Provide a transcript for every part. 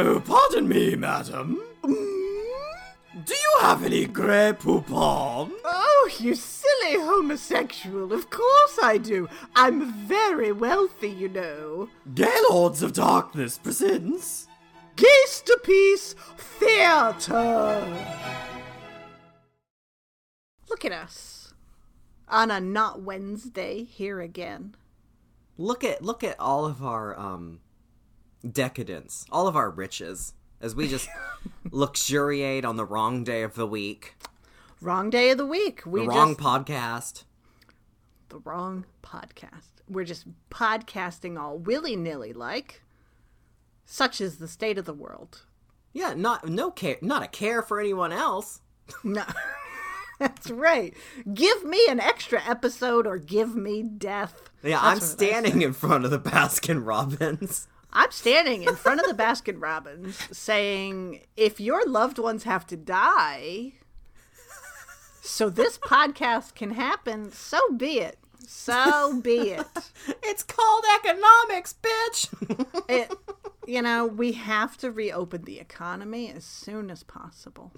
Oh, pardon me, madam. Do you have any Grey Poupon? Oh, you silly homosexual, of course I do. I'm very wealthy, you know. Gaylords of Darkness presents... Gaysterpiece Theatre! Look at us. On a not Wednesday, here again. Look at all of our, decadence. All of our riches. As we just luxuriate on the wrong day of the week. Wrong day of the week. The wrong podcast. We're just podcasting all willy-nilly like. Such is the state of the world. Yeah, not a care for anyone else. No. That's right. Give me an extra episode or give me death. Yeah, I'm standing in front of the Baskin Robbins. I'm standing in front of the Baskin Robbins saying, if your loved ones have to die, so this podcast can happen, so be it. So be it. It's called economics, bitch! We have to reopen the economy as soon as possible.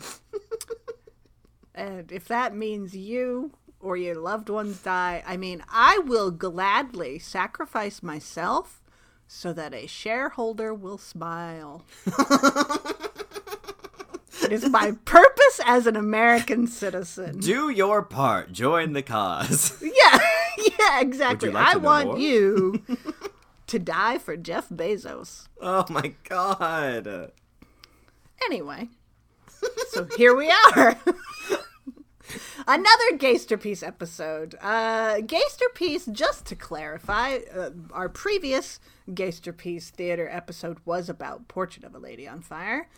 And if that means you or your loved ones die, I will gladly sacrifice myself so that a shareholder will smile. It is my purpose as an American citizen. Do your part. Join the cause. Yeah, exactly. I want you to die for Jeff Bezos. Oh, my God. Anyway, so here we are. Another Gaysterpiece episode. Gaysterpiece, just to clarify, our previous Gaysterpiece theater episode was about Portrait of a Lady on Fire,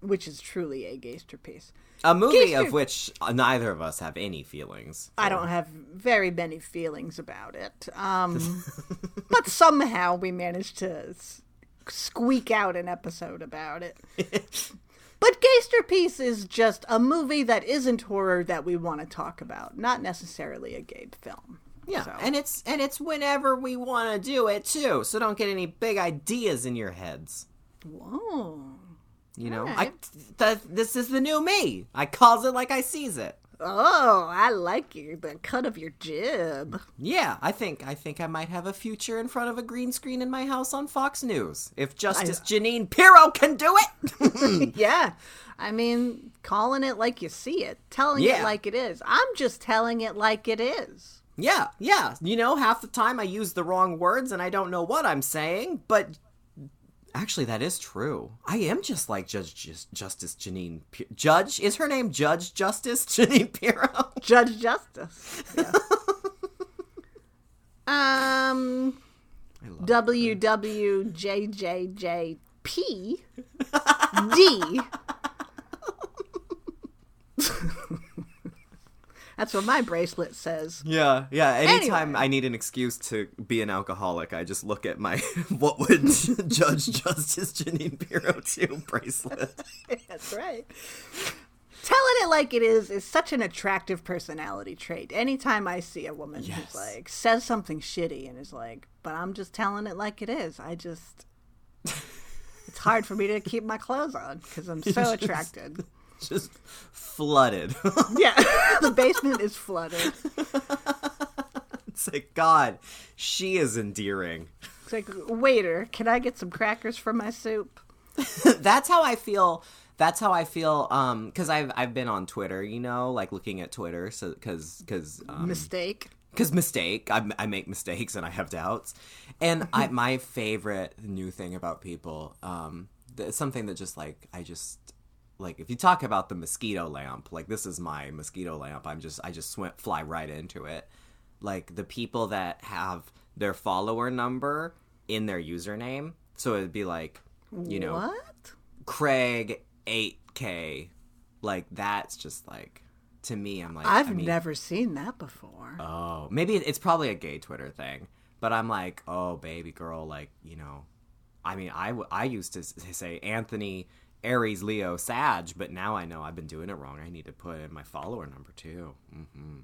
which is truly a Gaysterpiece. A movie of which neither of us have any feelings. I don't have very many feelings about it. But somehow we managed to squeak out an episode about it. But Gaysterpiece is just a movie that isn't horror that we want to talk about. Not necessarily a gay film. Yeah, so. And it's whenever we want to do it, too. So don't get any big ideas in your heads. Whoa. You know, right. This is the new me. I calls it like I sees it. Oh, I like you, the cut of your jib. Yeah, I think I might have a future in front of a green screen in my house on Fox News. If Justice Jeanine Pirro can do it! Yeah, calling it like you see it, telling it like it is. I'm just telling it like it is. Yeah, half the time I use the wrong words and I don't know what I'm saying, but... Actually, that is true. I am just like Justice Jeanine. Judge? Is her name Judge Justice Jeanine Pirro? Judge Justice. Yeah. WWJJJPD. That's what my bracelet says. Yeah. Anytime anyway. I need an excuse to be an alcoholic, I just look at my what would Judge Justice Jeanine Pirro do bracelet. That's right. Telling it like it is such an attractive personality trait. Anytime I see a woman who's like, says something shitty and is like, but I'm just telling it like it is. It's hard for me to keep my clothes on because I'm so attracted. Just flooded. Yeah, the basement is flooded. It's like, God, she is endearing. It's like, waiter, can I get some crackers for my soup? That's how I feel. Because I've been on Twitter, looking at Twitter. So because I make mistakes and I have doubts. And my favorite new thing about people, something that just like if you talk about the mosquito lamp, like this is my mosquito lamp, fly right into it. Like the people that have their follower number in their username, so it'd be like, what? Craig 8K, like that's just like, to me, I'm like, I've never seen that before. Oh, maybe it's probably a gay Twitter thing, but I'm like, oh baby girl, like I used to say Anthony. Aries, Leo, Sag, but now I know I've been doing it wrong. I need to put in my follower number too. Mm-hmm.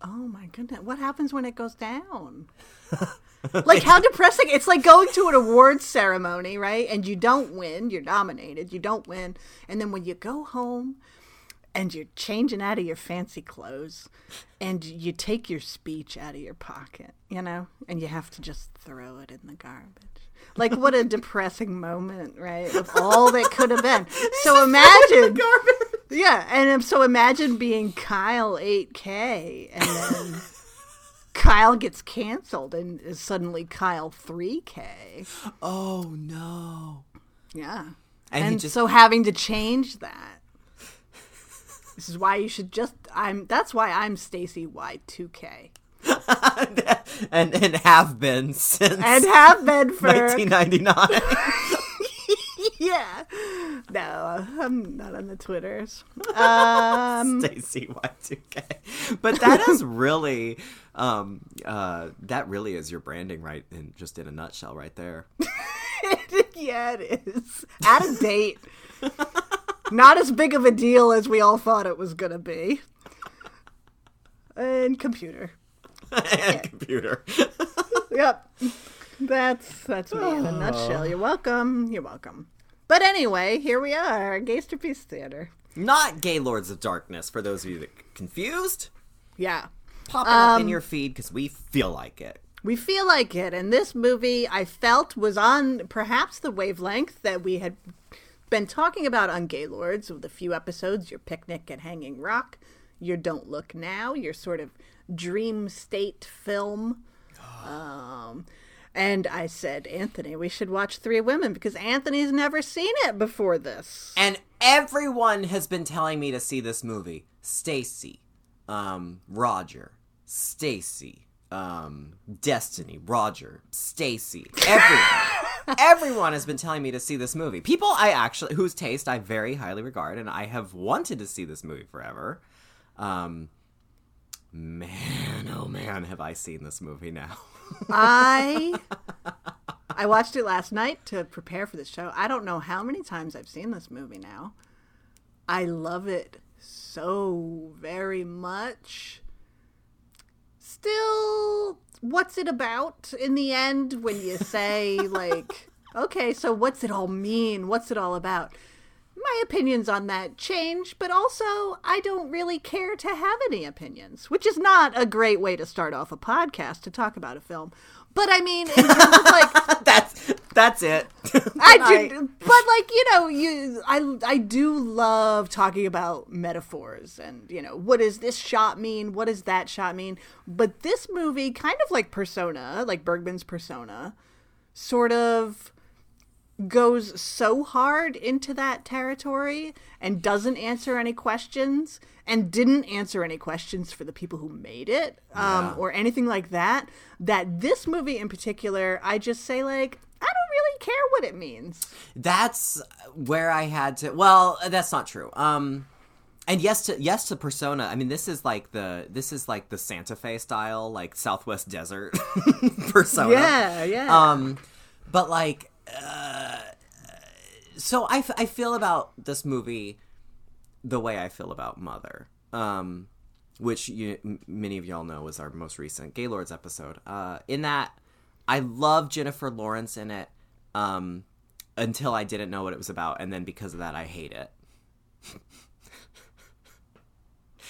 Oh my goodness. What happens when it goes down? Like, how depressing. It's like going to an awards ceremony, right? And you don't win. You're nominated. You don't win. And then when you go home and you're changing out of your fancy clothes and you take your speech out of your pocket, you know, and you have to just throw it in the garbage. Like, what a depressing moment, right? Of all that could have been. So imagine. Yeah. And so imagine being Kyle 8K and then Kyle gets canceled and is suddenly Kyle 3K. Oh, no. Yeah. And just... so having to change that. This is why you should just, that's why I'm Stacy Y2K. and have been since. And have been for. 1999. Yeah. No, I'm not on the Twitters. Stacy Y2K. But that is really, that really is your branding, right? And just in a nutshell right there. Yeah, it is. Out of date. Not as big of a deal as we all thought it was going to be. And computer. Computer. Yep. That's me in a nutshell. You're welcome. You're welcome. But anyway, here we are, Gayster Peace Theater. Not Gay Lords of Darkness, for those of you that are confused. Yeah. Popping up in your feed because we feel like it. We feel like it. And this movie, I felt, was on perhaps the wavelength that we had been talking about on Gay Lords with a few episodes, your Picnic at Hanging Rock, your Don't Look Now, your sort of dream state film. And I said, Anthony, we should watch Three Women because Anthony's never seen it before this. And everyone has been telling me to see this movie. Stacy, Roger, Stacy, Destiny, Roger, Stacy, everyone. Everyone has been telling me to see this movie. People I actually, whose taste I very highly regard, and I have wanted to see this movie forever. Man, oh man, have I seen this movie now. I watched it last night to prepare for the show. I don't know how many times I've seen this movie now. I love it so very much. Still... what's it about in the end when you say, like, okay, so what's it all mean? What's it all about? My opinions on that change, but also I don't really care to have any opinions, which is not a great way to start off a podcast to talk about a film. But I mean, in terms of like... that's it. I do, but like, you know, I do love talking about metaphors and, you know, what does this shot mean? What does that shot mean? But this movie, kind of like Persona, like Bergman's Persona, sort of goes so hard into that territory and doesn't answer any questions and didn't answer any questions for the people who made it or anything like that, that this movie in particular, I just say, like, I don't really care what it means. That's where I had to... well, that's not true. And yes to Persona. I mean, this is like the Santa Fe style, like Southwest Desert Persona. Yeah, yeah. But like... so I feel about this movie the way I feel about Mother, which many of y'all know was our most recent Gay Lords episode, in that I love Jennifer Lawrence in it until I didn't know what it was about, and then because of that I hate it.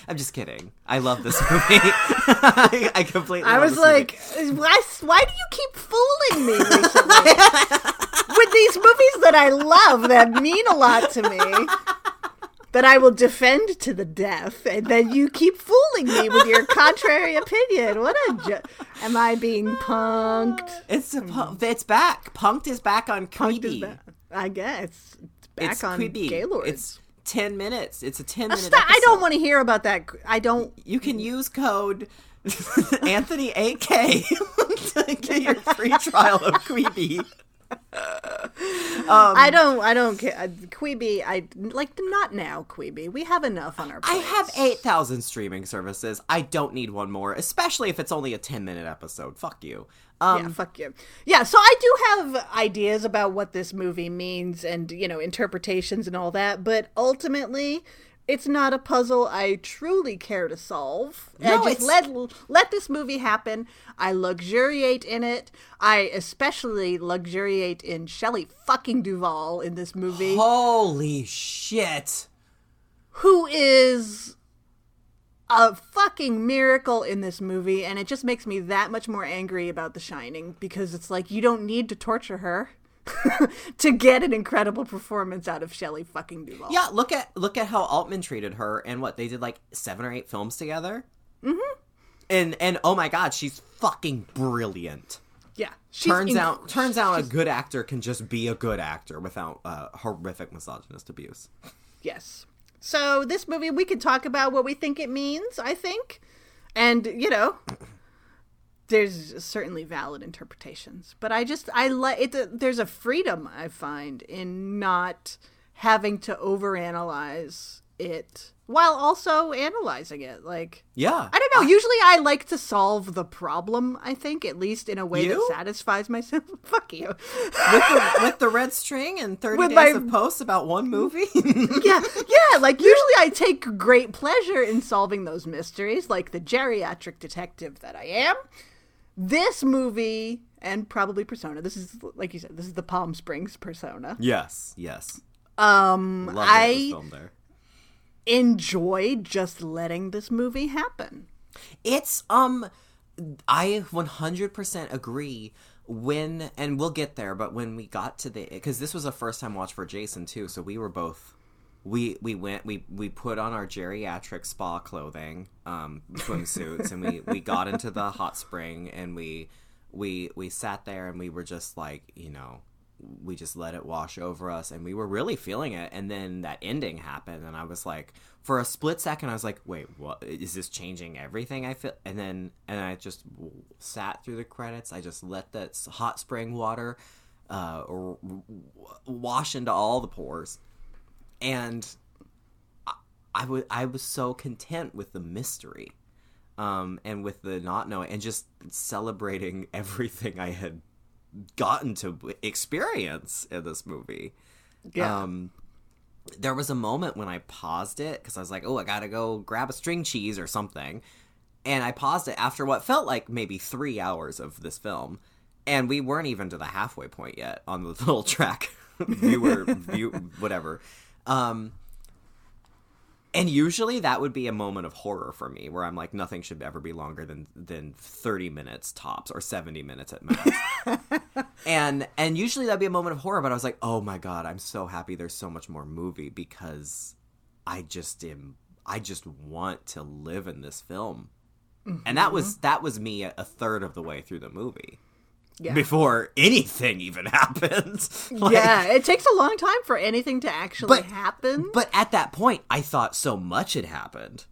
I'm just kidding. I love this movie. I completely love this movie. Why do you keep fooling me recently? With these movies that I love, that mean a lot to me, that I will defend to the death, and then you keep fooling me with your contrary opinion. What a am I being punked? It's back. Punked is back on Quibi. I guess. It's back on Quibi. Gay Lords. It's 10 minutes. It's a 10-minute episode. I don't want to hear about that. I don't. You can use code... Anthony AK to get your free trial of Quibi. I don't care. Quibi, I like not now. Quibi, we have enough on our plates. I have 8,000 streaming services. I don't need one more, especially if it's only a 10-minute episode. Fuck you. Yeah, fuck you. Yeah, so I do have ideas about what this movie means and, you know, interpretations and all that, but ultimately It's not a puzzle I truly care to solve. No, I just let this movie happen. I luxuriate in it. I especially luxuriate in Shelley fucking Duvall in this movie. Holy shit. Who is a fucking miracle in this movie, and it just makes me that much more angry about The Shining, because it's like, you don't need to torture her. to get an incredible performance out of Shelley fucking Duvall. Yeah, look at how Altman treated her, and what they did, like 7 or 8 films together. Mm-hmm. And oh my god, she's fucking brilliant. Yeah, turns out a good actor can just be a good actor without horrific misogynist abuse. Yes. So this movie, we could talk about what we think it means. I think, and you know. There's certainly valid interpretations, but I like it. There's a freedom I find in not having to overanalyze it while also analyzing it. Like, yeah, I don't know. Usually I like to solve the problem, I think, at least in a way that satisfies myself. Fuck you. With the red string and 30 with days of posts about one movie. yeah. Like, usually I take great pleasure in solving those mysteries, like the geriatric detective that I am. This movie, and probably Persona. This is, like you said, this is the Palm Springs Persona. Yes. Love that it was filmed there. Enjoy just letting this movie happen. It's I 100% agree. And we'll get there, but when we got to the, because this was a first time watch for Jason too, so we were both. We put on our geriatric spa clothing, swimsuits, and we got into the hot spring, and we sat there, and we were just like, you know, we just let it wash over us, and we were really feeling it. And then that ending happened, and I was like, for a split second, I was like, wait, what is this changing everything I feel? And I just sat through the credits. I just let that hot spring water wash into all the pores. And I was so content with the mystery, and with the not knowing, and just celebrating everything I had gotten to experience in this movie. Yeah. There was a moment when I paused it, because I was like, oh, I gotta go grab a string cheese or something. And I paused it after what felt like maybe 3 hours of this film. And we weren't even to the halfway point yet on the little track. Whatever. And usually that would be a moment of horror for me, where I'm like, nothing should ever be longer than 30 minutes tops, or 70 minutes at max. and usually that'd be a moment of horror, but I was like, oh my god, I'm so happy there's so much more movie, because I just want to live in this film. Mm-hmm. And that was me a third of the way through the movie. Yeah. Before anything even happens. Like, yeah, it takes a long time for anything to actually happen. But at that point, I thought so much had happened.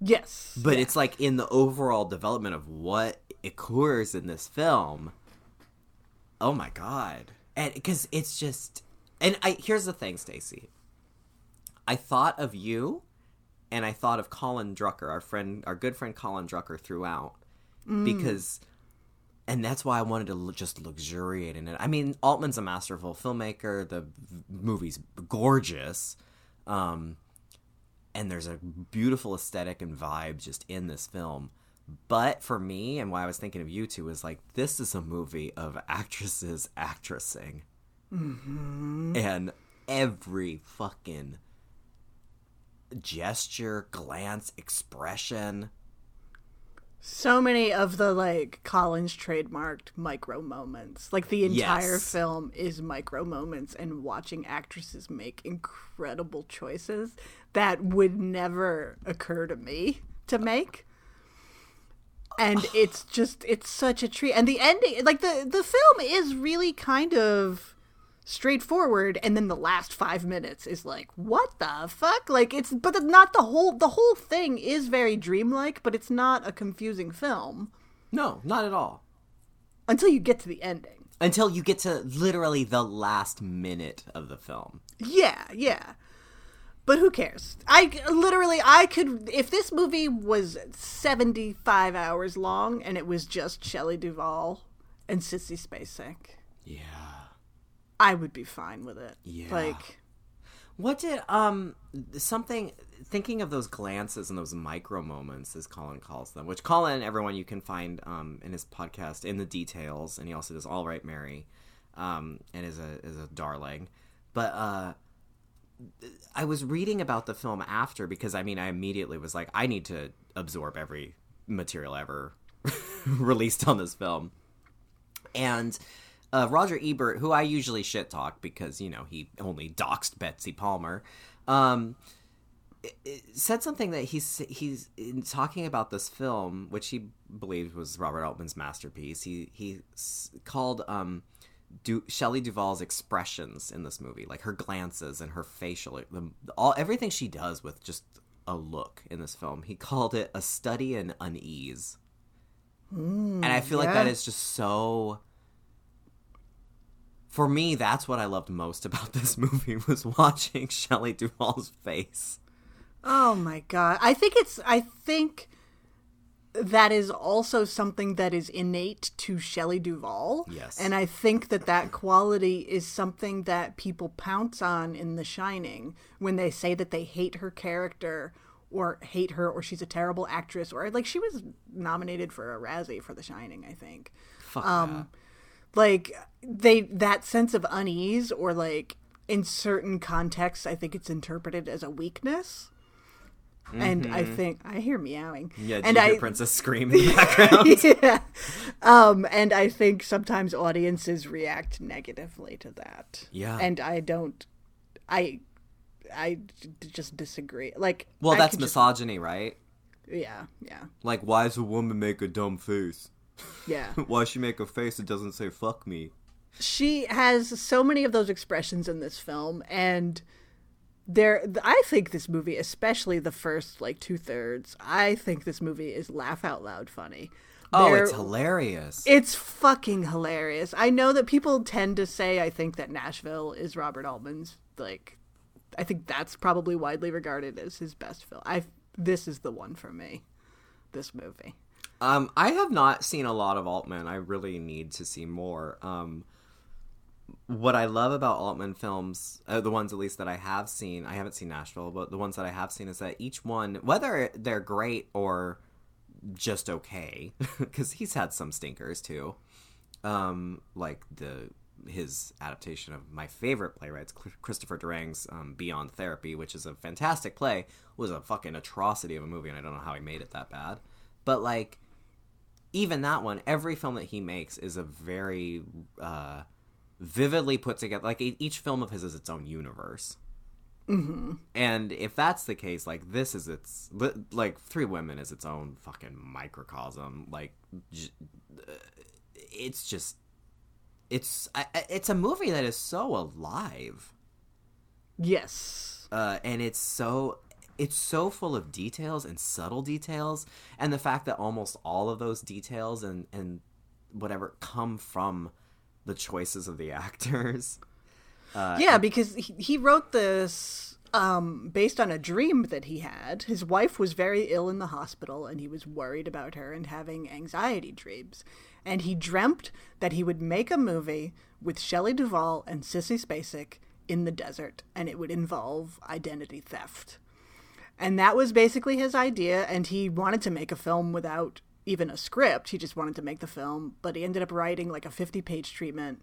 Yes. But yeah. It's like, in the overall development of what occurs in this film, oh my god. And because it's just... And here's the thing, Stacey. I thought of you, and I thought of Colin Drucker, our good friend Colin Drucker, throughout. Mm. Because... And that's why I wanted to just luxuriate in it. I mean, Altman's a masterful filmmaker. The movie's gorgeous. And there's a beautiful aesthetic and vibe just in this film. But for me, and why I was thinking of you two, is like, this is a movie of actresses actressing. Mm-hmm. And every fucking gesture, glance, expression... So many of the, like, Collins trademarked micro moments. Like, the entire film is micro moments and watching actresses make incredible choices that would never occur to me to make. And it's such a treat. And the ending, like, the film is really kind of straightforward, and then the last 5 minutes is like, what the fuck? Like, it's, but not the whole thing is very dreamlike, but it's not a confusing film. No, not at all. Until you get to the ending. Until you get to literally the last minute of the film. Yeah. But who cares? I could, if this movie was 75 hours long and it was just Shelley Duvall and Sissy Spacek. Yeah. I would be fine with it. Yeah. Like, what did something thinking of those glances and those micro moments, as Colin calls them, which Colin, everyone you can find in his podcast, In the Details, and he also does All Right Mary, and is a darling. But I was reading about the film after, because I mean, I immediately was like, I need to absorb every material ever released on this film. And Roger Ebert, who I usually shit talk because, you know, he only doxed Betsy Palmer, said something that he's in talking about this film, which he believed was Robert Altman's masterpiece. He called Shelley Duvall's expressions in this movie, like her glances and her facial, everything she does with just a look in this film. He called it a study in unease. And I feel like that is just so... For me, that's what I loved most about this movie, was watching Shelley Duvall's face. Oh my God. I think that is also something that is innate to Shelley Duvall. Yes. And I think that quality is something that people pounce on in The Shining when they say that they hate her character or hate her or she's a terrible actress, or like, she was nominated for a Razzie for The Shining, I think. Fuck yeah. Like, that sense of unease, or like in certain contexts, I think it's interpreted as a weakness. Mm-hmm. And I think I hear meowing. Yeah, and I hear Princess scream in the background. Yeah. And I think sometimes audiences react negatively to that. Yeah. And I just disagree. Like, well, that's misogyny, right? Yeah. Yeah. Like, why does a woman make a dumb face? Yeah. Why she make a face that doesn't say fuck me? She has so many of those expressions in this film, and I think this movie, especially the first like 2/3, I think this movie is laugh out loud funny. It's hilarious. It's fucking hilarious. I know that people tend to say, I think that Nashville is Robert Altman's, like, I think that's probably widely regarded as his best film. This is the one for me. This movie. I have not seen a lot of Altman. I really need to see more. What I love about Altman films, the ones at least that I have seen, I haven't seen Nashville, but the ones that I have seen, is that each one, whether they're great or just okay, because he's had some stinkers too, like his adaptation of my favorite playwrights, Christopher Durang's Beyond Therapy, which is a fantastic play, was a fucking atrocity of a movie, and I don't know how he made it that bad. But like, even that one, every film that he makes is a very vividly put together, like each film of his is its own universe. Mm-hmm. And if that's the case, like this is its, like Three Women is its own fucking microcosm. Like, it's just, it's a movie that is so alive. Yes. And it's so full of details and subtle details, and the fact that almost all of those details and whatever come from the choices of the actors. Because he wrote this based on a dream that he had. His wife was very ill in the hospital, and he was worried about her and having anxiety dreams. And he dreamt that he would make a movie with Shelley Duvall and Sissy Spacek in the desert, and it would involve identity theft. And that was basically his idea, and he wanted to make a film without even a script. He just wanted to make the film, but he ended up writing like a 50-page treatment,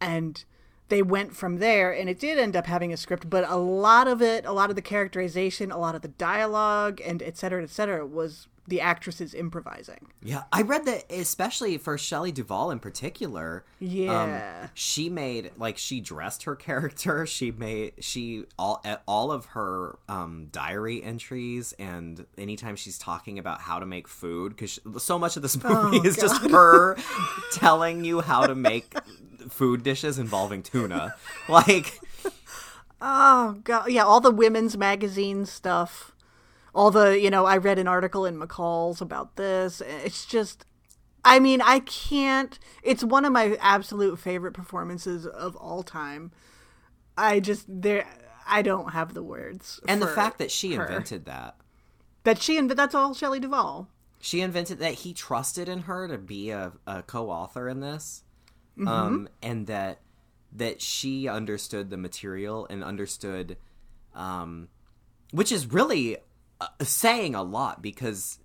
and they went from there, and it did end up having a script, but a lot of the characterization, a lot of the dialogue, and et cetera, was the actresses improvising. Yeah, I read that, especially for Shelley Duvall in particular. Yeah, she made, like, she dressed her character. All of her diary entries, and anytime she's talking about how to make food, because so much of this movie is just her telling you how to make food dishes involving tuna, like. Oh God, yeah, all the women's magazine stuff. All the, you know, I read an article in McCall's about this. It's just, I mean, I can't, it's one of my absolute favorite performances of all time. I don't have the words. And the fact that she invented that. That's all Shelley Duvall. She invented that. He trusted in her to be a co-author in this. Mm-hmm. And that she understood the material and understood Which is really saying a lot, because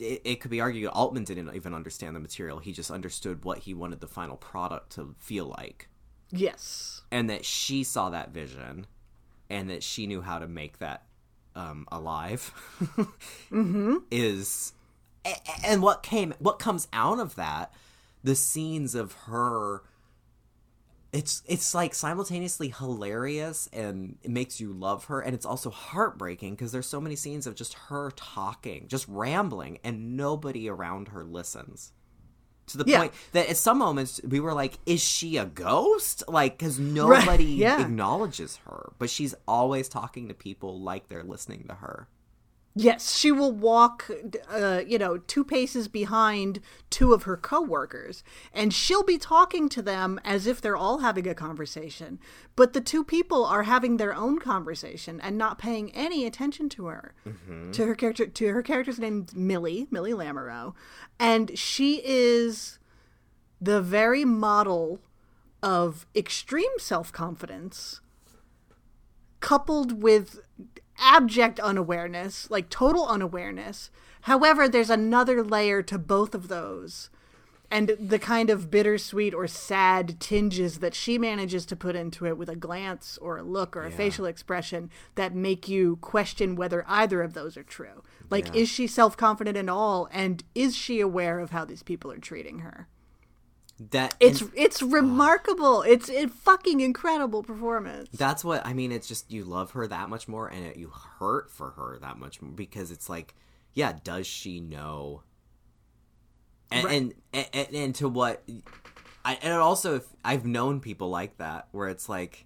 it could be argued Altman didn't even understand the material. He just understood what he wanted the final product to feel like. Yes. And that she saw that vision and that she knew how to make that alive. Mm-hmm. Is... And what comes out of that, the scenes of her, it's like simultaneously hilarious and it makes you love her, and it's also heartbreaking because there's so many scenes of just her talking, just rambling, and nobody around her listens. To the point that at some moments we were like, is she a ghost? Like, because nobody acknowledges her, but she's always talking to people like they're listening to her. Yes, she will walk, 2 paces behind 2 of her coworkers, and she'll be talking to them as if they're all having a conversation. But the 2 people are having their own conversation and not paying any attention to her. Mm-hmm. To her character, named Millie Lamoureux, and she is the very model of extreme self-confidence, coupled with abject unawareness, like total unawareness. However, there's another layer to both of those, and the kind of bittersweet or sad tinges that she manages to put into it with a glance or a look or a facial expression that make you question whether either of those are true. Like, is she self-confident at all, and is she aware of how these people are treating her? That it's remarkable. It's a fucking incredible performance. That's what I mean. It's just, you love her that much more, and you hurt for her that much more, because it's like, does she know? And right. and to what? And also, if I've known people like that, where it's like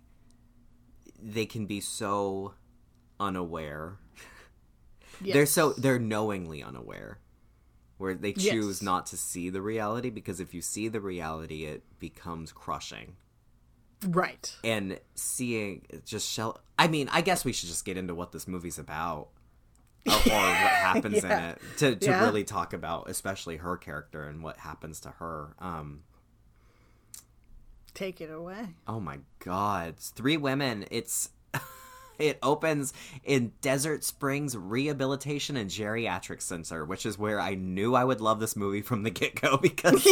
they can be so unaware. Yes. They're knowingly unaware. Where they choose not to see the reality, because if you see the reality, it becomes crushing. Right. And seeing just I mean, I guess we should just get into what this movie's about, or what happens in it, to really talk about, especially her character and what happens to her. Take it away. Oh my God. It's 3 Women. It opens in Desert Springs Rehabilitation and Geriatric Center, which is where I knew I would love this movie from the get-go, because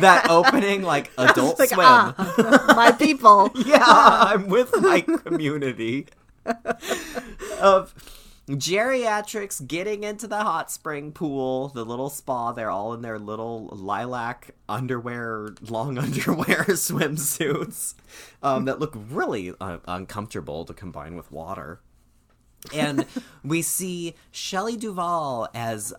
that opening, like, Adult Swim. My people. I'm with my community. Of geriatrics getting into the hot spring pool, the little spa. They're all in their little lilac long underwear swimsuits that look really uncomfortable to combine with water. And we see Shelley Duvall as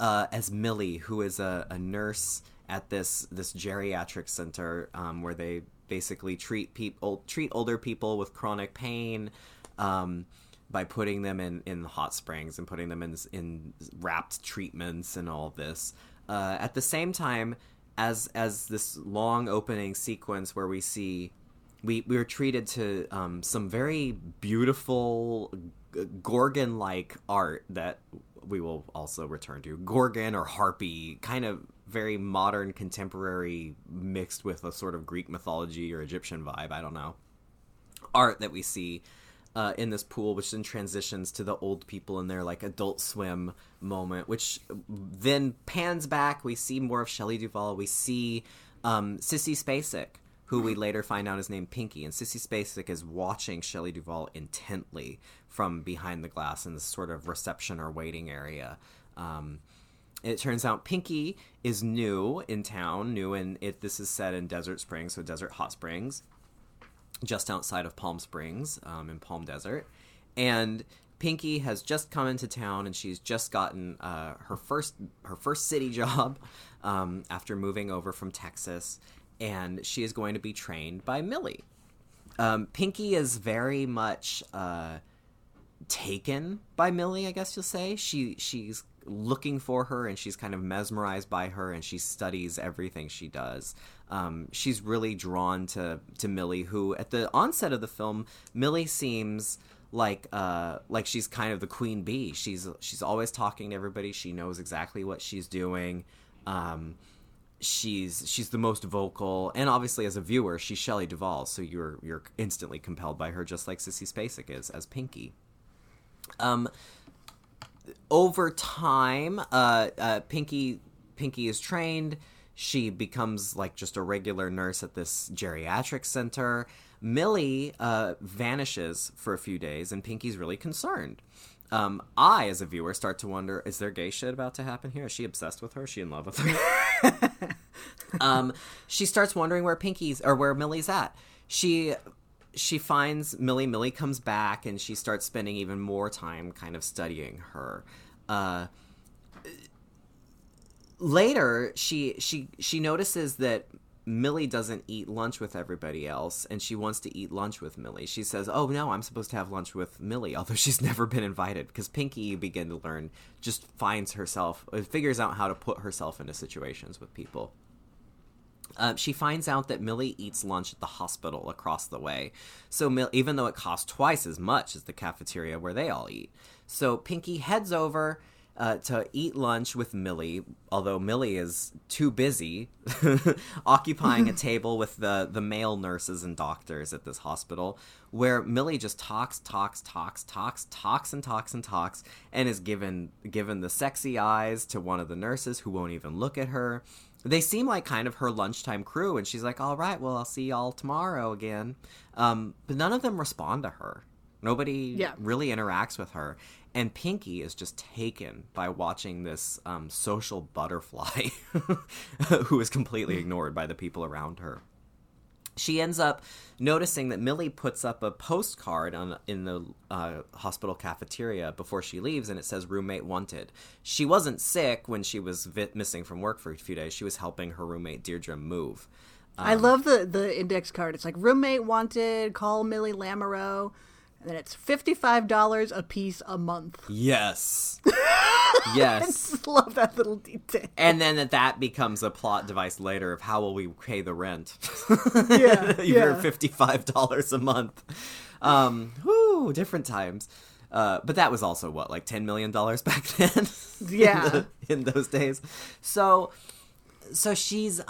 Millie, who is a nurse at this geriatric center, where they basically treat older people with chronic pain, by putting them in hot springs and putting them in wrapped treatments and all this. At the same time as this long opening sequence where we see... We were treated to some very beautiful Gorgon-like art that we will also return to. Gorgon or Harpy, kind of very modern, contemporary, mixed with a sort of Greek mythology or Egyptian vibe, I don't know. Art that we see... in this pool, which then transitions to the old people in their, like, Adult Swim moment, which then pans back. We see more of Shelley Duvall. We see Sissy Spacek, who we later find out is named Pinky. And Sissy Spacek is watching Shelley Duvall intently from behind the glass in this sort of reception or waiting area. It turns out Pinky is new in town, this is set in Desert Springs, so Desert Hot Springs, just outside of Palm Springs, in Palm Desert. And Pinky has just come into town, and she's just gotten her first city job after moving over from Texas, and she is going to be trained by Millie. Pinky is very much taken by Millie, I guess you'll say. She's looking for her, and she's kind of mesmerized by her, and she studies everything she does. She's really drawn to Millie, who at the onset of the film, Millie seems like she's kind of the queen bee. She's always talking to everybody. She knows exactly what she's doing. She's the most vocal, and obviously as a viewer, she's Shelley Duvall, so you're instantly compelled by her, just like Sissy Spacek is as Pinky. over time, Pinky is trained. She becomes like just a regular nurse at this geriatric center. Millie vanishes for a few days, and Pinky's really concerned. I, as a viewer, start to wonder, is there gay shit about to happen here? Is she obsessed with her? Is she in love with her? She starts wondering where Pinky's or where Millie's at. She finds Millie. Millie comes back, and she starts spending even more time kind of studying her. Later, she notices that Millie doesn't eat lunch with everybody else, and she wants to eat lunch with Millie. She says, oh, no, I'm supposed to have lunch with Millie, although she's never been invited, because Pinky, you begin to learn, just figures out how to put herself into situations with people. She finds out that Millie eats lunch at the hospital across the way, so even though it costs twice as much as the cafeteria where they all eat. So Pinky heads over to eat lunch with Millie, although Millie is too busy occupying a table with the male nurses and doctors at this hospital, where Millie just talks and is given the sexy eyes to one of the nurses who won't even look at her. They seem like kind of her lunchtime crew, and she's like, all right, well, I'll see y'all tomorrow again. But none of them respond to her. Nobody really interacts with her. And Pinky is just taken by watching this social butterfly who is completely ignored by the people around her. She ends up noticing that Millie puts up a postcard in the hospital cafeteria before she leaves, and it says roommate wanted. She wasn't sick when she was missing from work for a few days. She was helping her roommate Deirdre move. I love the index card. It's like roommate wanted, call Millie Lamoureux. And then it's $55 a piece a month. Yes. Yes. I just love that little detail. And then that becomes a plot device later of how will we pay the rent? Yeah. You're $55 a month. Whoo, different times. But that was also, what, like $10 million back then? Yeah. In those days. So she's...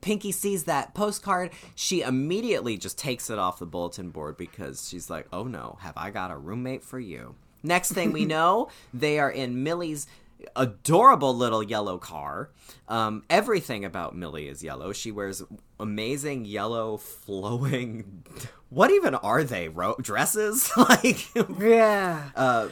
Pinky sees that postcard. She immediately just takes it off the bulletin board because she's like, oh no, have I got a roommate for you? Next thing we know, they are in Millie's adorable little yellow car. Everything about Millie is yellow. She wears amazing yellow flowing... What even are they? Dresses? Like... Yeah.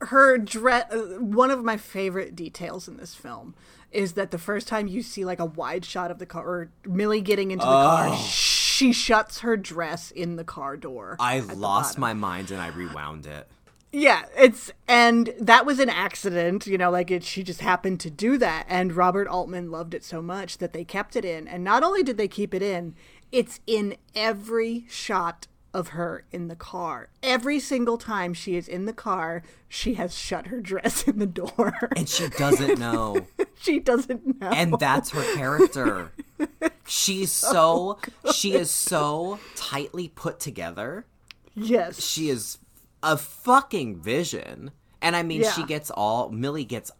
Her dress... One of my favorite details in this film is that the first time you see like a wide shot of the car or Millie getting into the car, she shuts her dress in the car door. I lost my mind and I rewound it. Yeah, and that was an accident, you know, like she just happened to do that. And Robert Altman loved it so much that they kept it in. And not only did they keep it in, it's in every shot of her in the car. Every single time she is in the car, she has shut her dress in the door. And she doesn't know. She doesn't know. And that's her character. She's she is so tightly put together. Yes. She is a fucking vision. And I mean, Millie gets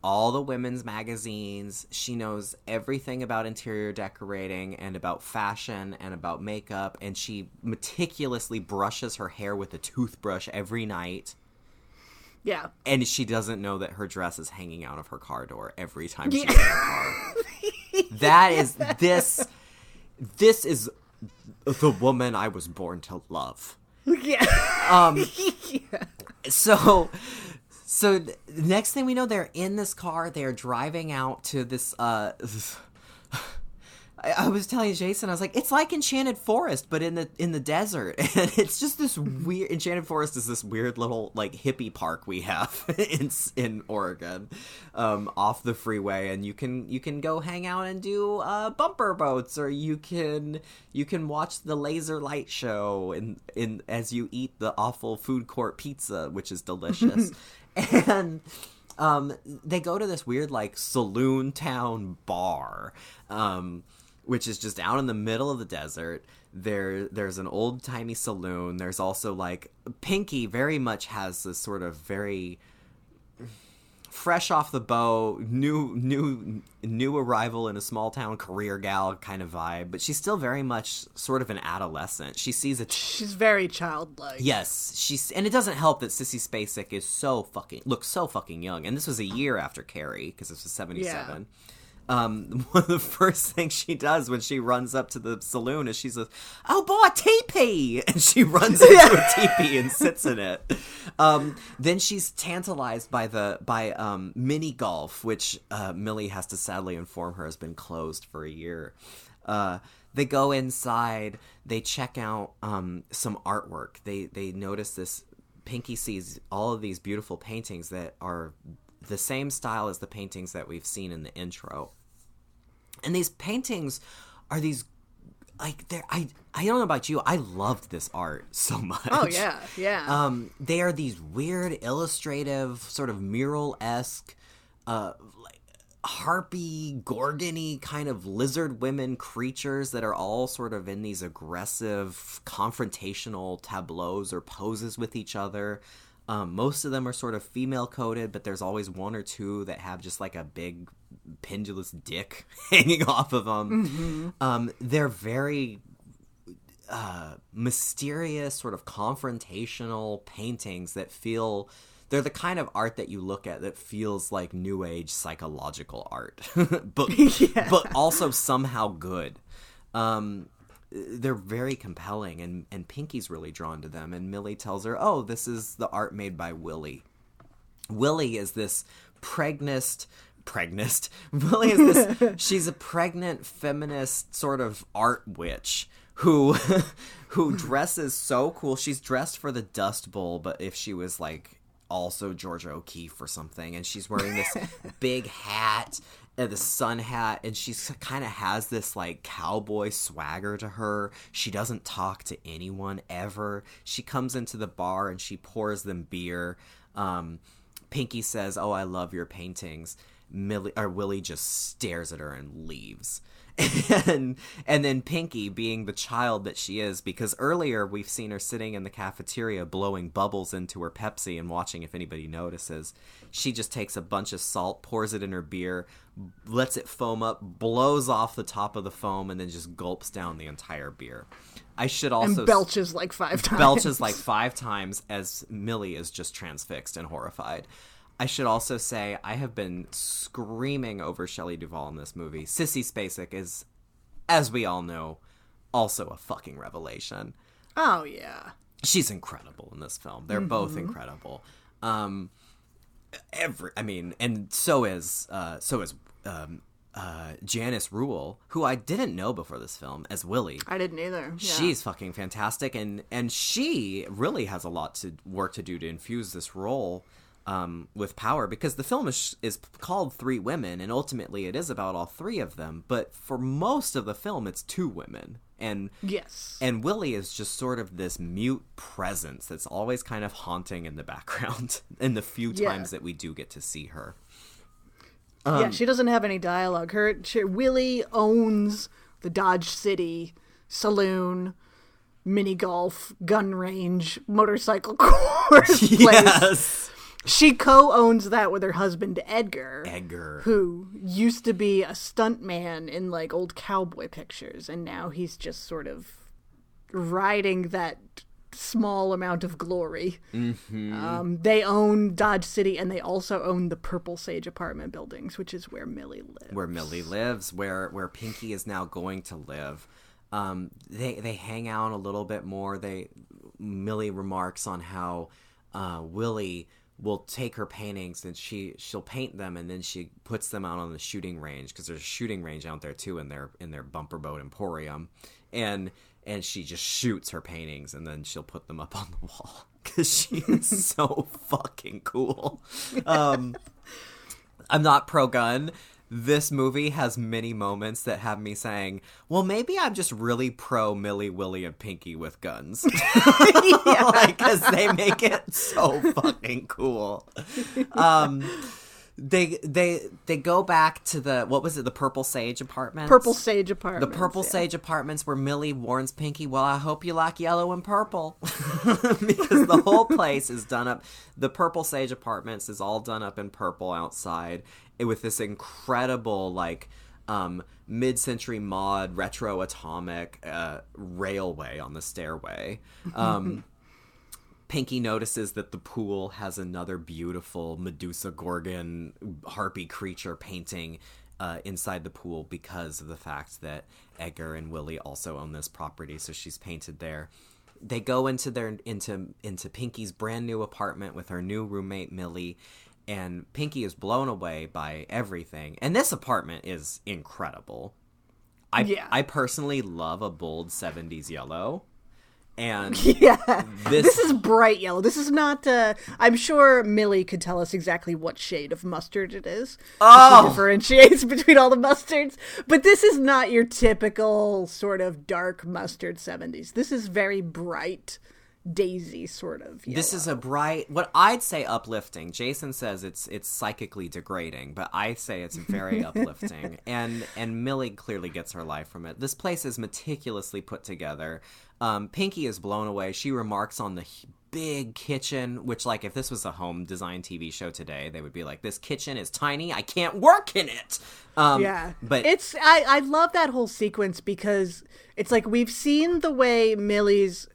all the women's magazines. She knows everything about interior decorating and about fashion and about makeup. And she meticulously brushes her hair with a toothbrush every night. Yeah. And she doesn't know that her dress is hanging out of her car door every time she's in her car. That is this is the woman I was born to love. Yeah. So next thing we know, they're in this car. They're driving out to this. I was telling Jason, I was like, it's like Enchanted Forest, but in the desert, and it's just this weird. Enchanted Forest is this weird little like hippie park we have in Oregon, off the freeway, and you can go hang out and do bumper boats, or you can watch the laser light show in as you eat the awful food court pizza, which is delicious. And they go to this weird like saloon town bar, which is just out in the middle of the desert. There's an old timey saloon. There's also like Pinky very much has this sort of very fresh off the bow, new arrival in a small town career gal kind of vibe, but she's still very much sort of an adolescent. She sees a... She's very childlike. Yes. And it doesn't help that Sissy Spacek is so fucking young. And this was a year after Carrie, because this was 77. Yeah. One of the first things she does when she runs up to the saloon is she's like, "Oh boy, teepee!" And she runs into a teepee and sits in it. Then she's tantalized by mini golf, which Millie has to sadly inform her has been closed for a year. They go inside. They check out some artwork. They notice this. Pinky sees all of these beautiful paintings that are the same style as the paintings that we've seen in the intro. And these paintings are these, like, they're, I don't know about you, I loved this art so much. Oh, yeah, yeah. They are these weird, illustrative, sort of mural-esque, like, harpy, gorgony kind of lizard women creatures that are all sort of in these aggressive, confrontational tableaus or poses with each other. Most of them are sort of female-coded, but there's always one or two that have just, like, a big pendulous dick hanging off of them. Mm-hmm. They're very mysterious, sort of confrontational paintings that feel... They're the kind of art that you look at that feels like New Age psychological art, but also somehow good. They're very compelling, and Pinky's really drawn to them. And Millie tells her, "Oh, this is the art made by Willie." Willie is this pregnant. Willie is this. She's a pregnant feminist sort of art witch who dresses so cool. She's dressed for the Dust Bowl, but if she was like also Georgia O'Keeffe or something, and she's wearing this big hat. The sun hat, and she kind of has this like cowboy swagger to her. She doesn't talk to anyone ever. She comes into the bar and she pours them beer. Pinky says, "Oh, I love your paintings." Willie just stares at her and leaves. And then Pinky, being the child that she is, because earlier we've seen her sitting in the cafeteria blowing bubbles into her Pepsi and watching if anybody notices, she just takes a bunch of salt, pours it in her beer, lets it foam up, blows off the top of the foam, and then just gulps down the entire beer. I should also... And belches like five times. Belches like five times as Millie is just transfixed and horrified. I should also say I have been screaming over Shelley Duvall in this movie. Sissy Spacek is, as we all know, also a fucking revelation. Oh, yeah. She's incredible in this film. They're both incredible. So is Janice Rule, who I didn't know before this film as Willie. I didn't either. Yeah. She's fucking fantastic, and she really has a lot to work to do to infuse this role with power, because the film is called Three Women, and ultimately it is about all three of them, but for most of the film it's two women, and Willie is just sort of this mute presence that's always kind of haunting in the background in the few times that we do get to see her. She doesn't have any dialogue. Willie owns the Dodge City saloon, mini golf, gun range, motorcycle course place. Yes. She co-owns that with her husband, Edgar, who used to be a stuntman in, like, old cowboy pictures, and now he's just sort of riding that small amount of glory. Mm-hmm. They own Dodge City, and they also own the Purple Sage apartment buildings, which is where Millie lives. Where Pinky is now going to live. They hang out a little bit more. Millie remarks on how Willie will take her paintings and she'll paint them, and then she puts them out on the shooting range, because there's a shooting range out there too in their bumper boat emporium, and she just shoots her paintings and then she'll put them up on the wall because she is so fucking cool. I'm not pro gun. This movie has many moments that have me saying, well, maybe I'm just really pro Millie, Willie, and Pinky with guns. Because they make it so fucking cool. They go back to the, what was it, the Purple Sage Apartments? Purple Sage Apartments. The Purple Sage Apartments where Millie warns Pinky, well, I hope you like yellow and purple. Because the whole place is done up. The Purple Sage Apartments is all done up in purple outside with this incredible, like, mid-century mod retro atomic railway on the stairway. Pinky notices that the pool has another beautiful Medusa Gorgon harpy creature painting inside the pool because of the fact that Edgar and Willie also own this property, so she's painted there. They go into their into Pinky's brand new apartment with her new roommate Millie, and Pinky is blown away by everything. And this apartment is incredible. I personally love a bold 70s yellow. And this is bright yellow. This is not, I'm sure Millie could tell us exactly what shade of mustard it is. Oh! She differentiates between all the mustards. But this is not your typical sort of dark mustard 70s. This is very bright daisy sort of yellow. This is a bright, what I'd say uplifting. Jason says it's psychically degrading, but I say it's very uplifting. And Millie clearly gets her life from it. This place is meticulously put together. Pinky is blown away. She remarks on the big kitchen, which, like, if this was a home design TV show today, they would be like, this kitchen is tiny. I can't work in it. But it's, I love that whole sequence because it's like we've seen the way Millie's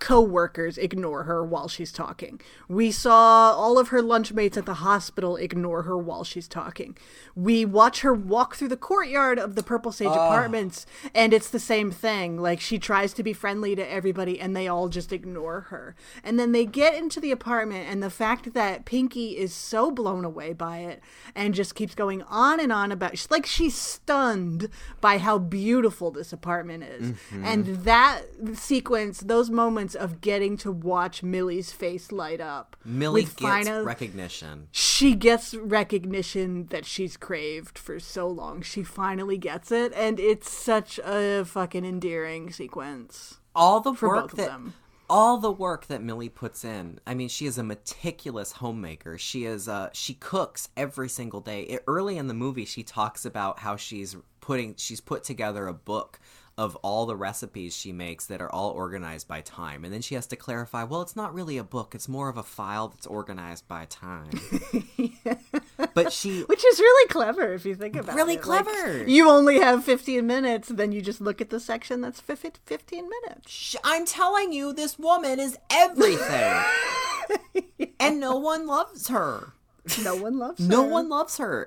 co-workers ignore her while she's talking. We saw all of her lunchmates at the hospital ignore her while she's talking. We watch her walk through the courtyard of the Purple Sage Apartments, and it's the same thing. Like, she tries to be friendly to everybody, and they all just ignore her. And then they get into the apartment, and the fact that Pinky is so blown away by it and just keeps going on and on about, like, she's stunned by how beautiful this apartment is. Mm-hmm. And that sequence, those moments of getting to watch Millie's face light up. Millie gets recognition. She gets recognition that she's craved for so long. She finally gets it, and it's such a fucking endearing sequence. All the work that Millie puts in. I mean, she is a meticulous homemaker. She is she cooks every single day. Early in the movie, she talks about how she's put together a book of all the recipes she makes that are all organized by time. And then she has to clarify, well, it's not really a book. It's more of a file that's organized by time. But which is really clever if you think about it. Really clever. Like, you only have 15 minutes, then you just look at the section that's 15 minutes. I'm telling you, this woman is everything. And no one loves her.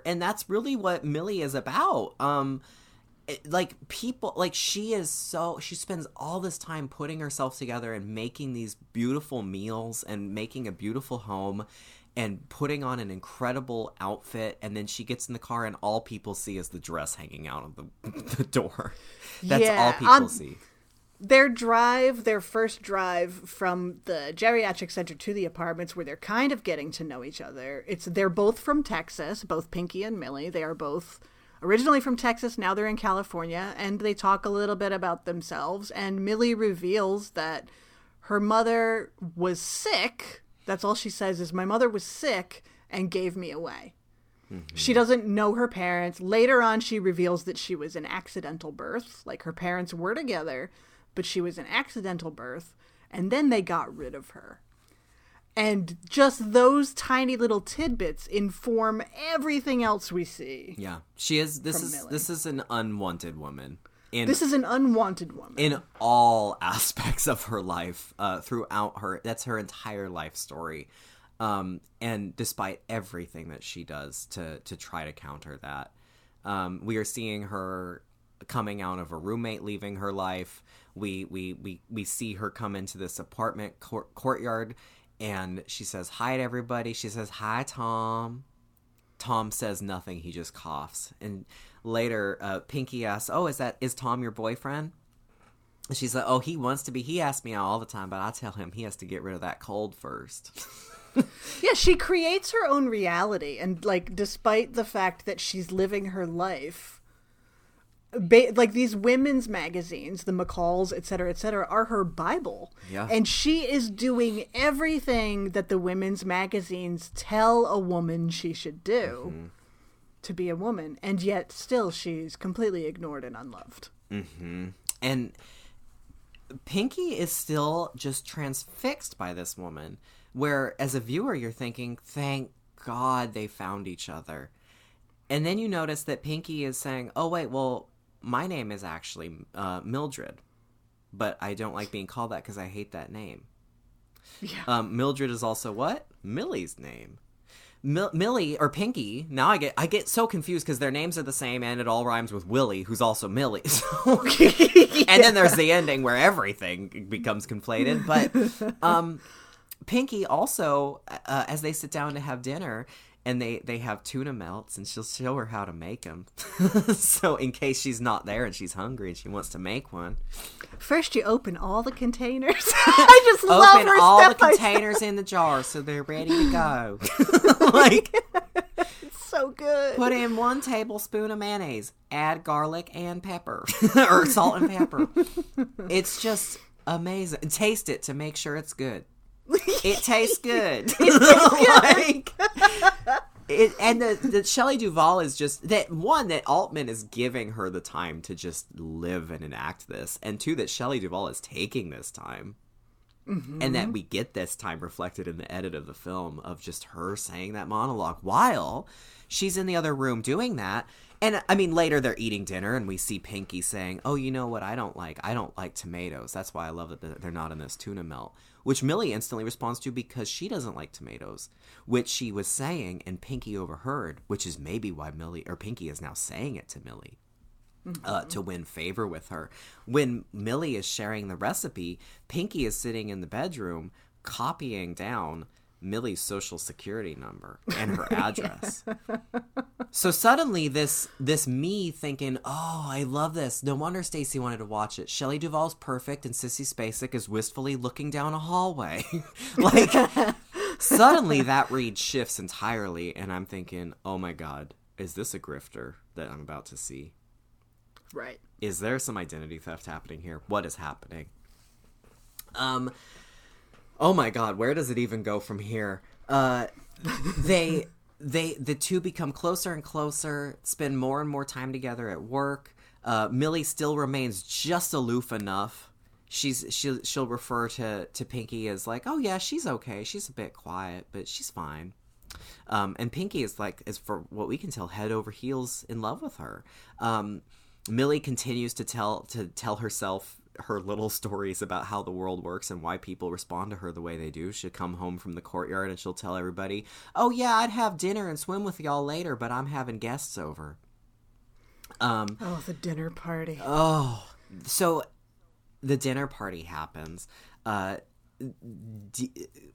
And that's really what Millie is about. Like, people, like, she spends all this time putting herself together and making these beautiful meals and making a beautiful home and putting on an incredible outfit, and then she gets in the car and all people see is the dress hanging out of the door. That's all people see. Their first drive from the geriatric center to the apartments where they're kind of getting to know each other. They're both from Texas, both Pinky and Millie. They are both originally from Texas, now they're in California, and they talk a little bit about themselves, and Millie reveals that her mother was sick. That's all she says is, my mother was sick and gave me away. Mm-hmm. She doesn't know her parents. Later on, she reveals that she was an accidental birth. Like, her parents were together, but she was an accidental birth, and then they got rid of her. And just those tiny little tidbits inform everything else we see. Yeah. This is an unwanted woman. In all aspects of her life, throughout her, that's her entire life story. And despite everything that she does to try to counter that, we are seeing her coming out of a roommate leaving her life. We see her come into this apartment courtyard. And she says hi to everybody. She says, hi, Tom. Tom says nothing. He just coughs. And later, Pinky asks, oh, is Tom your boyfriend? And she's like, oh, he wants to be. He asks me out all the time, but I tell him he has to get rid of that cold first. Yeah, she creates her own reality. And, like, despite the fact that she's living her life like these women's magazines, the McCall's, et cetera, are her Bible. Yeah. And she is doing everything that the women's magazines tell a woman she should do mm-hmm. to be a woman. And yet still she's completely ignored and unloved. Mm-hmm. And Pinky is still just transfixed by this woman, where as a viewer you're thinking, thank God they found each other. And then you notice that Pinky is saying, oh, wait, well, my name is actually Mildred, but I don't like being called that because I hate that name. Yeah. Mildred is also what? Millie's name. Millie or Pinky. Now I get so confused because their names are the same and it all rhymes with Willie, who's also Millie. Yeah. And then there's the ending where everything becomes conflated. But Pinky also, as they sit down to have dinner, and they have tuna melts, and she'll show her how to make them. So in case she's not there and she's hungry and she wants to make one. First you open all the containers. I just love her. Open all the containers in the jar so they're ready to go. Like, it's so good. Put in 1 tablespoon of mayonnaise. Add garlic and pepper. Or salt and pepper. It's just amazing. Taste it to make sure it's good. It tastes good. It tastes good. Like, it, and the Shelley Duvall is just that one, that Altman is giving her the time to just live and enact this, and two, that Shelley Duvall is taking this time, mm-hmm. and that we get this time reflected in the edit of the film of just her saying that monologue while she's in the other room doing that. And, I mean, later they're eating dinner and we see Pinky saying, oh, you know what I don't like? I don't like tomatoes. That's why I love that they're not in this tuna melt, which Millie instantly responds to because she doesn't like tomatoes, which she was saying and Pinky overheard, which is maybe why Millie or Pinky is now saying it to Millie mm-hmm. To win favor with her. When Millie is sharing the recipe, Pinky is sitting in the bedroom copying down Millie's social security number and her address. Yeah. So suddenly this me thinking, oh, I love this. No wonder Stacy wanted to watch it. Shelley Duvall's perfect and Sissy Spacek is wistfully looking down a hallway. Like, suddenly that read shifts entirely and I'm thinking, oh my God, is this a grifter that I'm about to see? Right. Is there some identity theft happening here? What is happening? Oh my God, where does it even go from here? The two become closer and closer, spend more and more time together at work. Millie still remains just aloof enough. She'll refer to Pinky as like, oh yeah, she's okay. She's a bit quiet, but she's fine. And Pinky is like, is for what we can tell, head over heels in love with her. Millie continues to tell herself her little stories about how the world works and why people respond to her the way they do. She'll come home from the courtyard and she'll tell everybody, oh yeah, I'd have dinner and swim with y'all later, but I'm having guests over. Oh, the dinner party. Oh, so the dinner party happens.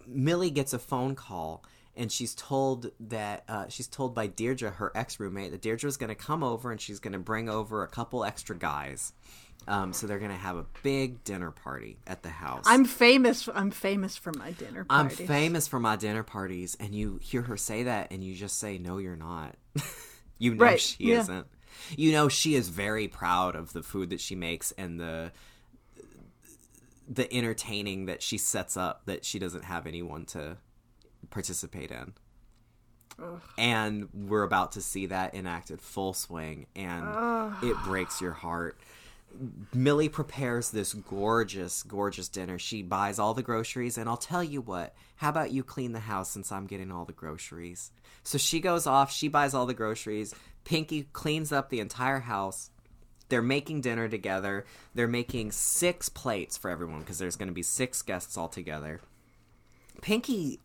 Millie gets a phone call and she's told by Deirdre, her ex-roommate, that Deirdre's going to come over and she's going to bring over a couple extra guys. So they're going to have a big dinner party at the house. I'm famous for my dinner parties. I'm famous for my dinner parties. And you hear her say that and you just say, no, you're not. You know right. She yeah. isn't. You know she is very proud of the food that she makes and the entertaining that she sets up that she doesn't have anyone to participate in. Ugh. And we're about to see that enacted full swing and it breaks your heart. Millie prepares this gorgeous, gorgeous dinner. She buys all the groceries, and I'll tell you what, how about you clean the house since I'm getting all the groceries? So she goes off, she buys all the groceries, Pinky cleans up the entire house, they're making dinner together, they're making 6 plates for everyone because there's going to be 6 guests all together. Pinky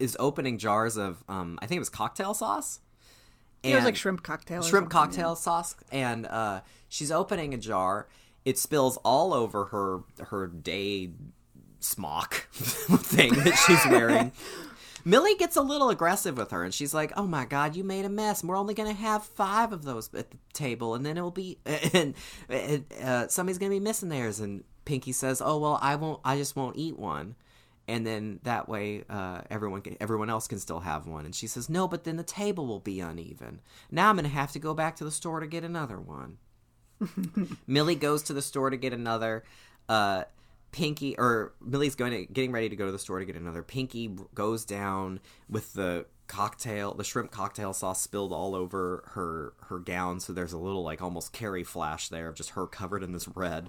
is opening jars of, I think it was cocktail sauce. It was like shrimp cocktail. Shrimp cocktail yeah. sauce. And she's opening a jar. It spills all over her day smock thing that she's wearing. Millie gets a little aggressive with her, and she's like, oh, my God, you made a mess. We're only going to have 5 of those at the table, and then it'll be – and somebody's going to be missing theirs. And Pinky says, oh, well, I just won't eat one. And then that way everyone else can still have one. And she says, no, but then the table will be uneven. Now I'm going to have to go back to the store to get another one. Millie goes to the store to get another. Pinky, or Millie's getting ready to go to the store to get another. Pinky goes down with the shrimp cocktail sauce spilled all over her gown. So there's a little like almost Carrie flash there of just her covered in this red.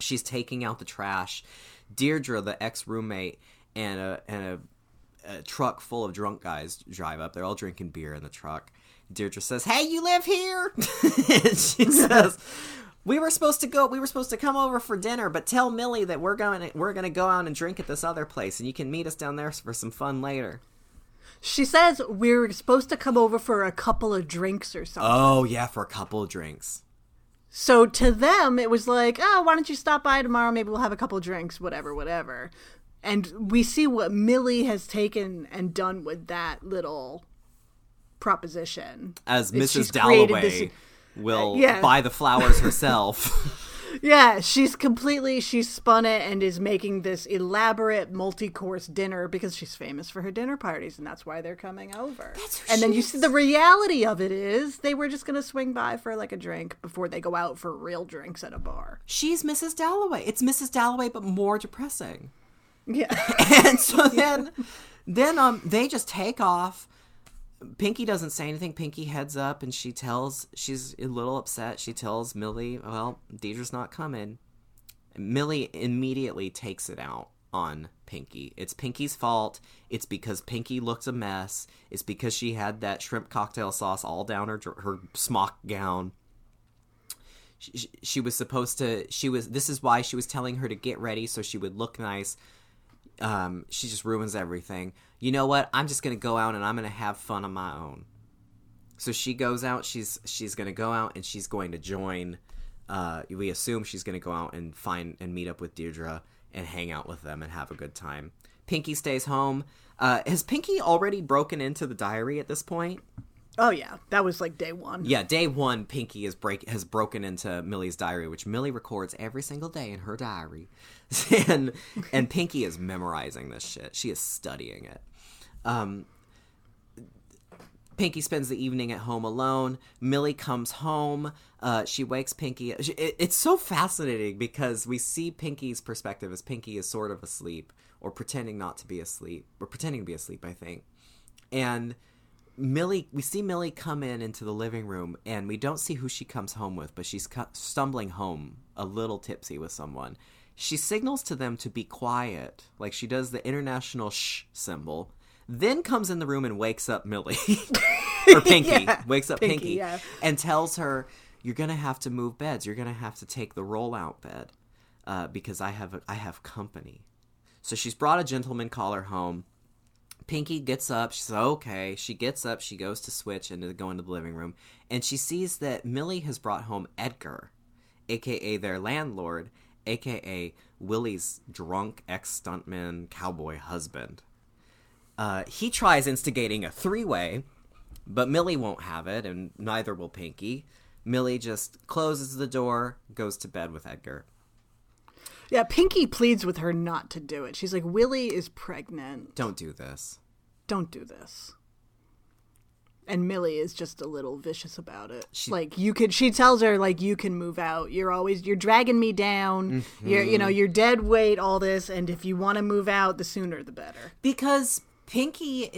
She's taking out the trash. Deirdre, the ex-roommate, and a truck full of drunk guys drive up. They're all drinking beer in the truck. Deirdre says, "Hey, you live here?" And she says, "We were supposed to come over for dinner, but tell Millie that we're going to go out and drink at this other place, and you can meet us down there for some fun later." She says we're supposed to come over for a couple of drinks or something. Oh, yeah, for a couple of drinks. So to them, it was like, "Oh, why don't you stop by tomorrow? Maybe we'll have a couple of drinks, whatever, whatever." And we see what Millie has taken and done with that little proposition. As Mrs. Dalloway buy the flowers herself. Yeah, she's spun it and is making this elaborate multi-course dinner because she's famous for her dinner parties, and that's why they're coming over. Then you see the reality of it is they were just going to swing by for like a drink before they go out for real drinks at a bar. She's Mrs. Dalloway. It's Mrs. Dalloway, but more depressing. Yeah. And so then they just take off. Pinky doesn't say anything. Pinky heads up, and she's a little upset. She tells Millie, "Well, Deidre's not coming." Millie immediately takes it out on Pinky. It's Pinky's fault. It's because Pinky looked a mess. It's because she had that shrimp cocktail sauce all down her smock gown. She was supposed to. This is why she was telling her to get ready so she would look nice. She just ruins everything. You know what? I'm just going to go out and I'm going to have fun on my own. So she goes out. She's going to go out and she's going to join. We assume she's going to go out and find and meet up with Deirdre and hang out with them and have a good time. Pinky stays home. Has Pinky already broken into the diary at this point? Oh, yeah. That was like day one. Yeah, day one, Pinky has broken into Millie's diary, which Millie records every single day in her diary. And Pinky is memorizing this shit. She is studying it. Pinky spends the evening at home alone. Millie comes home. She wakes Pinky. It's so fascinating because we see Pinky's perspective as Pinky is sort of asleep or pretending not to be asleep. Or pretending to be asleep, I think. And we see Millie come into the living room, and we don't see who she comes home with, but she's stumbling home a little tipsy with someone. She signals to them to be quiet, like she does the international shh symbol, then comes in the room and wakes up Millie. Or Pinky. Yeah. Wakes up Pinky yeah. And tells her, "You're going to have to move beds. You're going to have to take the rollout bed because I have company." So she's brought a gentleman caller home. Pinky gets up. She's okay. She gets up. She goes to switch and to go into the living room. And she sees that Millie has brought home Edgar, a.k.a. their landlord, a.k.a. Willie's drunk ex-stuntman cowboy husband. He tries instigating a three-way, but Millie won't have it, and neither will Pinky. Millie just closes the door, goes to bed with Edgar. Yeah, Pinky pleads with her not to do it. She's like, "Willie is pregnant. Don't do this. Don't do this." And Millie is just a little vicious about it. She tells her, like, "You can move out. You're dragging me down. Mm-hmm. You're dead weight, all this. And if you want to move out, the sooner the better." Because Pinky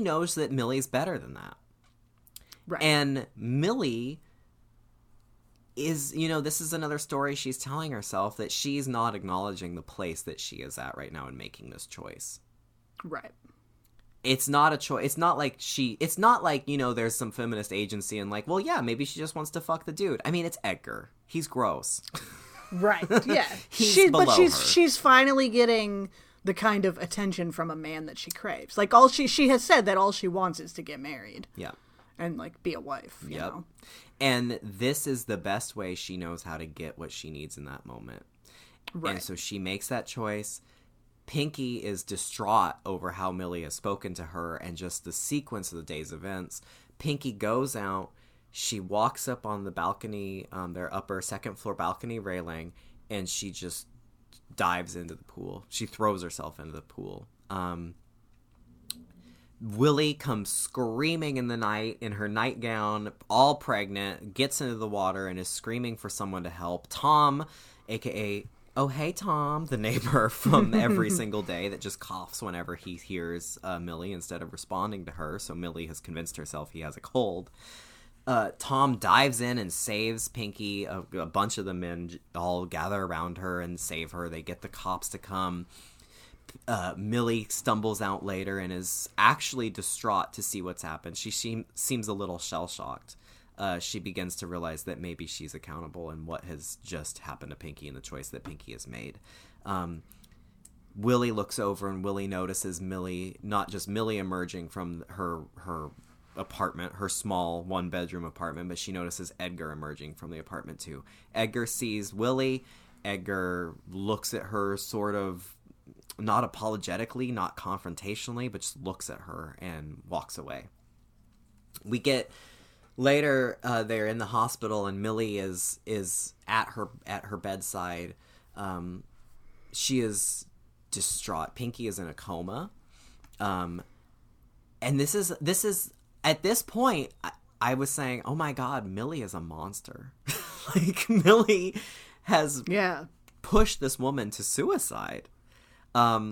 knows that Millie's better than that. Right. And Millie is, this is another story she's telling herself, that she's not acknowledging the place that she is at right now in making this choice. Right. It's not a choice. It's not like, there's some feminist agency and like, well, yeah, maybe she just wants to fuck the dude. I mean, it's Edgar. He's gross. Right. Yeah. She's finally getting the kind of attention from a man that she craves. Like, all she has said that all she wants is to get married. Yeah. And like be a wife. Yeah. And this is the best way she knows how to get what she needs in that moment. Right. And so she makes that choice. Pinky is distraught over how Millie has spoken to her and just the sequence of the day's events. Pinky goes out. She walks up on the balcony, their upper second floor balcony railing, and she just dives into the pool. She throws herself into the pool. Willie comes screaming in the night, in her nightgown, all pregnant, gets into the water and is screaming for someone to help. Tom, a.k.a. Oh, hey, Tom, the neighbor from every single day that just coughs whenever he hears Millie instead of responding to her. So Millie has convinced herself he has a cold. Tom dives in and saves Pinky. A bunch of the men all gather around her and save her. They get the cops to come. Millie stumbles out later and is actually distraught to see what's happened. She seems a little shell-shocked. She begins to realize that maybe she's accountable in what has just happened to Pinky and the choice that Pinky has made. Willie looks over and Willie notices Millie, not just Millie emerging from her apartment, her small one-bedroom apartment, but she notices Edgar emerging from the apartment too. Edgar sees Willie. Edgar looks at her sort of not apologetically, not confrontationally, but just looks at her and walks away. We get later, they're in the hospital and Millie is at her bedside. She is distraught. Pinky is in a coma. And this is at this point, I was saying, oh my God, Millie is a monster. Like, Millie has pushed this woman to suicide. And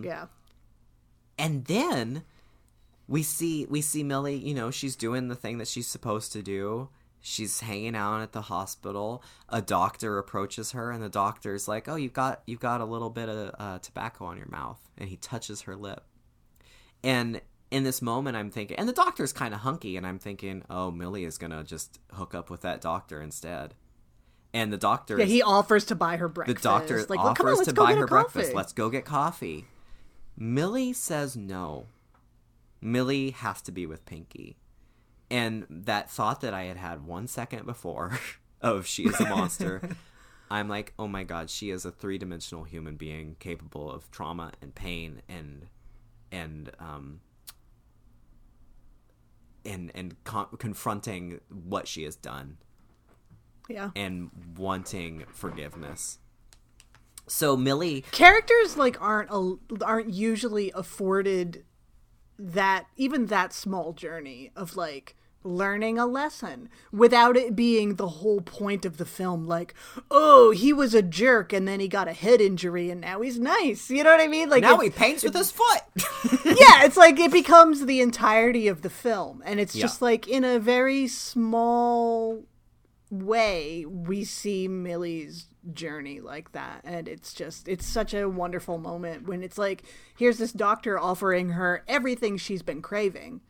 then we see Millie, you know, she's doing the thing that she's supposed to do. She's hanging out at the hospital. A doctor approaches her and the doctor's like, oh, you've got a little bit of tobacco on your mouth. And he touches her lip. And in this moment, I'm thinking, and the doctor's kind of hunky, and I'm thinking, oh, Millie is going to just hook up with that doctor instead. And the doctor... Yeah, he offers to buy her breakfast. The doctor offers to buy her breakfast. Let's go get coffee. Millie says no. Millie has to be with Pinky. And that thought that I had 1 second before of she is a monster, I'm like, oh my God, she is a three-dimensional human being capable of trauma and pain and confronting what she has done. Yeah. And wanting forgiveness. So Millie... Characters, like, aren't usually afforded that, even that small journey of, like, learning a lesson without it being the whole point of the film. Like, oh, he was a jerk and then he got a head injury and now he's nice. You know what I mean? Like, now he paints with his foot. Yeah, it's like it becomes the entirety of the film. And it's just, like, in a very small... way we see Millie's journey like that, and it's such a wonderful moment when it's like, here's this doctor offering her everything she's been craving,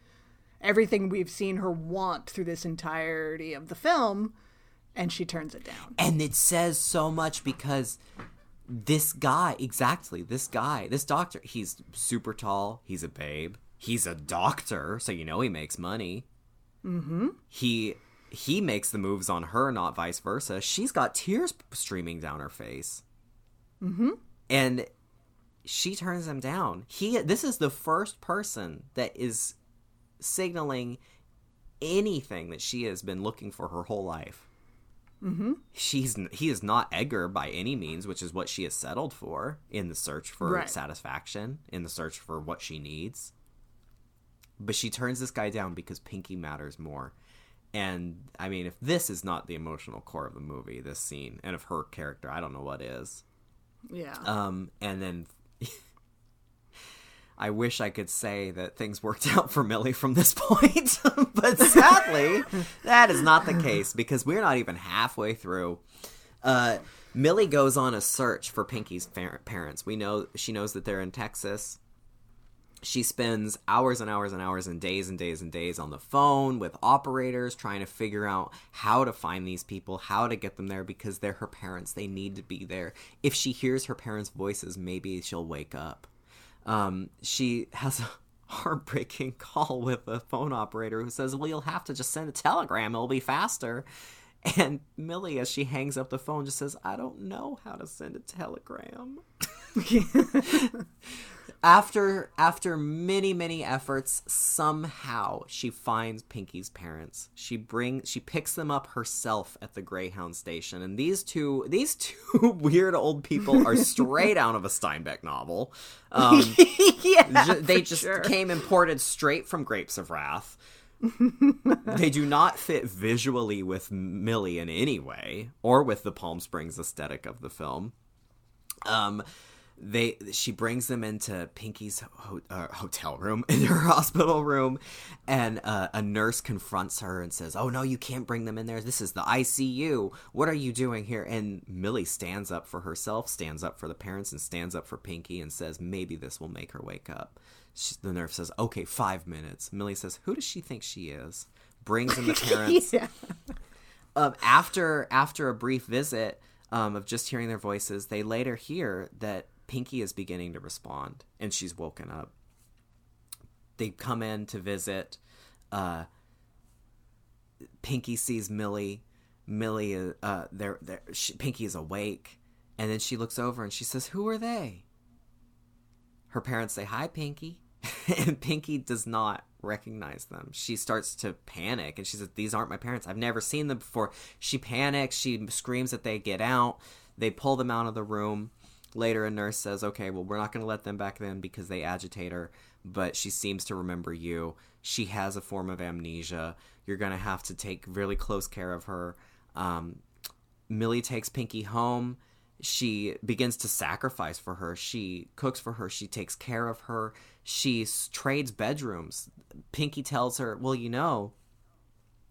everything we've seen her want through this entirety of the film, and she turns it down. And it says so much, because this doctor, he's super tall, he's a babe, he's a doctor, so you know he makes money. Mm-hmm. He makes the moves on her, not vice versa. She's got tears streaming down her face. Mm-hmm. And she turns him down. This is the first person that is signaling anything that she has been looking for her whole life. Mm-hmm. He is not Edgar by any means, which is what she has settled for in the search for satisfaction, in the search for what she needs. But she turns this guy down because Pinky matters more. And, I mean, if this is not the emotional core of the movie, this scene, and of her character, I don't know what is. Yeah. And then I wish I could say that things worked out for Millie from this point. But sadly, that is not the case, because we're not even halfway through. Millie goes on a search for Pinky's parents. She knows that they're in Texas. She spends hours and hours and hours and days and days and days on the phone with operators trying to figure out how to find these people, how to get them there, because they're her parents. They need to be there. If she hears her parents' voices, maybe she'll wake up. She has a heartbreaking call with a phone operator who says, well, you'll have to just send a telegram. It'll be faster. And Millie, as she hangs up the phone, just says, I don't know how to send a telegram. After many efforts, somehow she finds Pinky's parents. She picks them up herself at the Greyhound station, and these two weird old people are straight out of a Steinbeck novel. Came imported straight from Grapes of Wrath. They do not fit visually with Millie in any way, or with the Palm Springs aesthetic of the film. She brings them into Pinky's hotel room, in her hospital room, and a nurse confronts her and says, "Oh no, you can't bring them in there. This is the ICU. What are you doing here?" And Millie stands up for herself, stands up for the parents, and stands up for Pinky and says, "Maybe this will make her wake up." The nurse says, "Okay, 5 minutes." Millie says, "Who does she think she is?" Brings in the parents. Yeah. After a brief visit of just hearing their voices, they later hear that Pinky is beginning to respond, and she's woken up. They come in to visit. Pinky sees Millie. Pinky is awake, and then she looks over and she says, "Who are they?" Her parents say, "Hi, Pinky." And Pinky does not recognize them. She starts to panic, and she says, "These aren't my parents. I've never seen them before." She panics. She screams that they get out. They pull them out of the room. Later, a nurse says, "Okay, well, we're not going to let them back in because they agitate her, but she seems to remember you. She has a form of amnesia. You're going to have to take really close care of her." Millie takes Pinky home. She begins to sacrifice for her. She cooks for her. She takes care of her. She trades bedrooms. Pinky tells her, "Well, you know,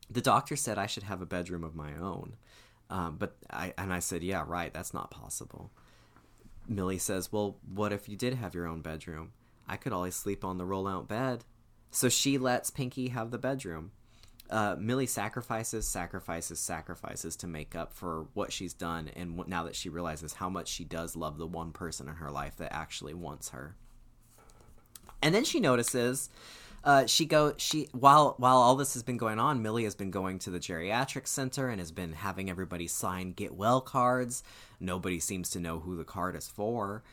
the doctor said I should have a bedroom of my own. But I said, yeah, right. That's not possible." Millie says, "Well, what if you did have your own bedroom? I could always sleep on the roll-out bed." So she lets Pinky have the bedroom. Millie sacrifices to make up for what she's done, and now that she realizes how much she does love the one person in her life that actually wants her. And then she notices, while all this has been going on, Millie has been going to the geriatric center and has been having everybody sign get well cards. Nobody seems to know who the card is for.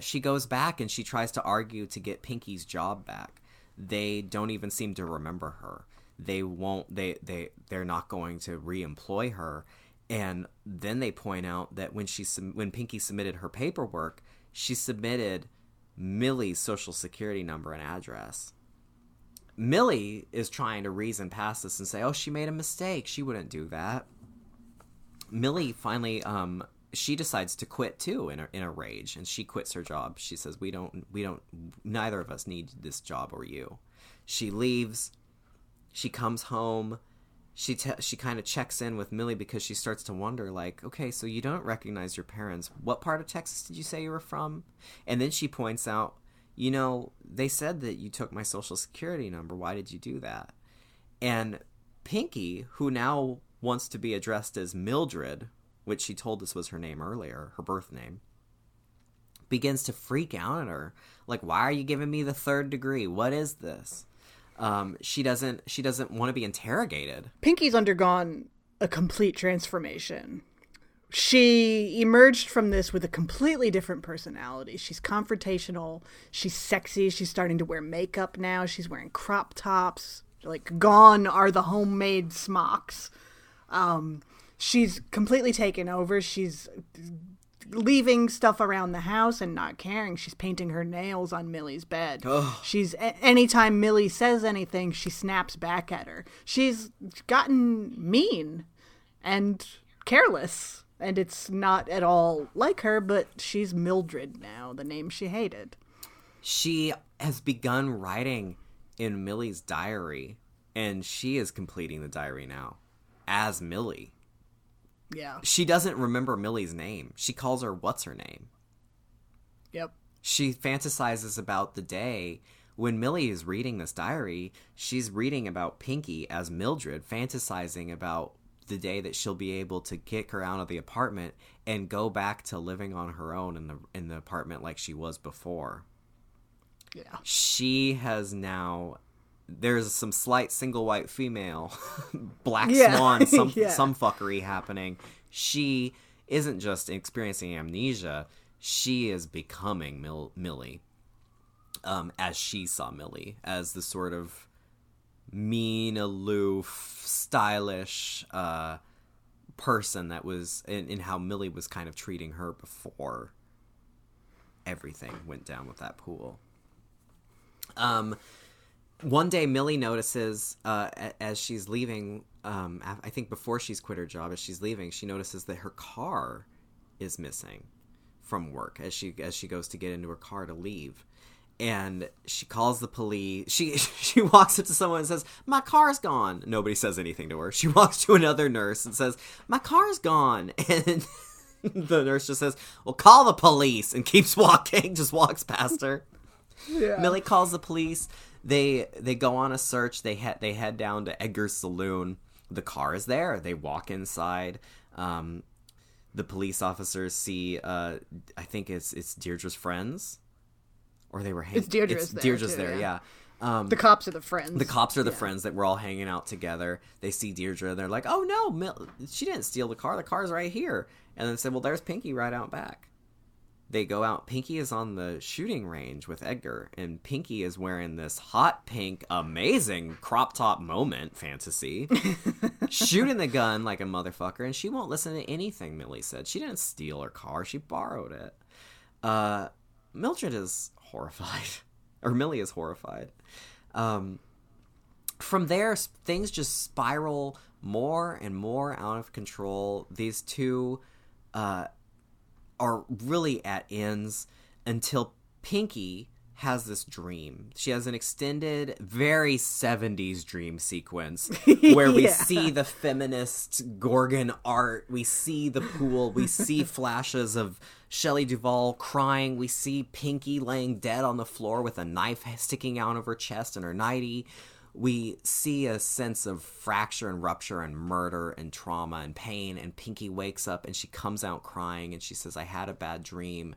She goes back and she tries to argue to get Pinky's job back. They don't even seem to remember her. They're not going to re-employ her. And then they point out that when Pinky submitted her paperwork, she submitted Millie's social security number and address. Millie is trying to reason past this and say, "Oh, she made a mistake. She wouldn't do that." Millie finally she decides to quit too in a rage, and she quits her job. She says, "We don't. Neither of us need this job or you." She leaves. She comes home. She kind of checks in with Millie because she starts to wonder, like, "Okay, so you don't recognize your parents. What part of Texas did you say you were from?" And then she points out, "You know, they said that you took my social security number. Why did you do that?" And Pinky, who now wants to be addressed as Mildred, which she told us was her name earlier, her birth name, begins to freak out at her. Like, "Why are you giving me the third degree? What is this?" She doesn't want to be interrogated. Pinky's undergone a complete transformation. She emerged from this with a completely different personality. She's confrontational. She's sexy. She's starting to wear makeup now. She's wearing crop tops. Like, gone are the homemade smocks. She's completely taken over. She's leaving stuff around the house and not caring. She's painting her nails on Millie's bed. Ugh. Anytime Millie says anything, she snaps back at her. She's gotten mean and careless, and it's not at all like her, but she's Mildred now, the name she hated. She has begun writing in Millie's diary, and she is completing the diary now as Millie. Yeah. She doesn't remember Millie's name. She calls her what's her name. Yep. She fantasizes about the day when Millie is reading this diary. She's reading about Pinky as Mildred, fantasizing about the day that she'll be able to kick her out of the apartment and go back to living on her own in the apartment like she was before. Yeah. She has now. There's some slight single white female, Black Swan, some fuckery happening. She isn't just experiencing amnesia. She is becoming Millie. as she saw Millie, as the sort of mean, aloof, stylish person that was in how Millie was kind of treating her before everything went down with that pool. One day, Millie notices as she's leaving, I think before she's quit her job, as she's leaving, she notices that her car is missing from work as she goes to get into her car to leave. And she calls the police. She walks up to someone and says, "My car's gone." Nobody says anything to her. She walks to another nurse and says, "My car's gone." And the nurse just says, "Well, call the police," and keeps walking, just walks past her. Yeah. Millie calls the police. They go on a search. They head down to Edgar's saloon. The car is there. They walk inside. The police officers see, I think it's Deirdre's friends, or they were hanging. It's Deirdre's there, yeah. The cops are the friends. The cops are the friends that were all hanging out together. They see Deirdre, and they're like, "Oh no, she didn't steal the car. The car's right here." And then said, "Well, there's Pinky right out back." They go out. Pinky is on the shooting range with Edgar, and Pinky is wearing this hot pink, amazing crop top moment fantasy, shooting the gun like a motherfucker, and she won't listen to anything Millie said. She didn't steal her car. She borrowed it. Mildred is horrified, or Millie is horrified. From there, things just spiral more and more out of control. These two... are really at ends until Pinky has this dream. She has an extended, very 70s dream sequence where we see the feminist Gorgon art. We see the pool. We see flashes of Shelley Duvall crying. We see Pinky laying dead on the floor with a knife sticking out of her chest and her nightie. We see a sense of fracture and rupture and murder and trauma and pain, and Pinky wakes up and she comes out crying and she says, "I had a bad dream."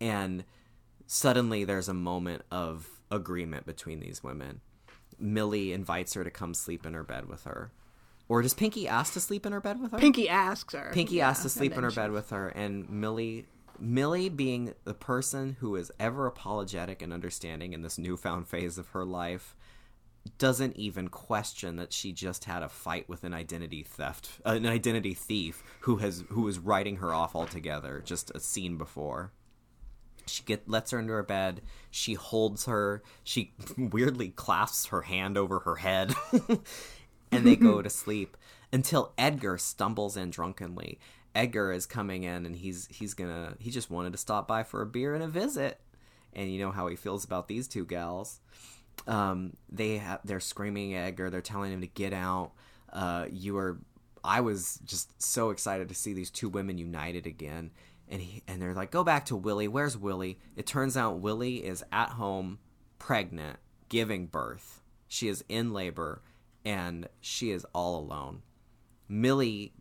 And suddenly there's a moment of agreement between these women. Millie invites her to come sleep in her bed with her. Or does Pinky ask to sleep in her bed with her? Pinky asks her. Pinky asks to sleep in her bed with her, and Millie being the person who is ever apologetic and understanding in this newfound phase of her life, doesn't even question that she just had a fight with an identity thief who was writing her off altogether just a scene before. She lets her into her bed. She holds her. She weirdly clasps her hand over her head, and they go to sleep until Edgar stumbles in drunkenly. Edgar is coming in, and he just wanted to stop by for a beer and a visit, and you know how he feels about these two gals. They're screaming at Edgar. They're telling him to get out. I was just so excited to see these two women united again. And they're like, "Go back to Willie. Where's Willie?" It turns out Willie is at home, pregnant, giving birth. She is in labor, and she is all alone. Millie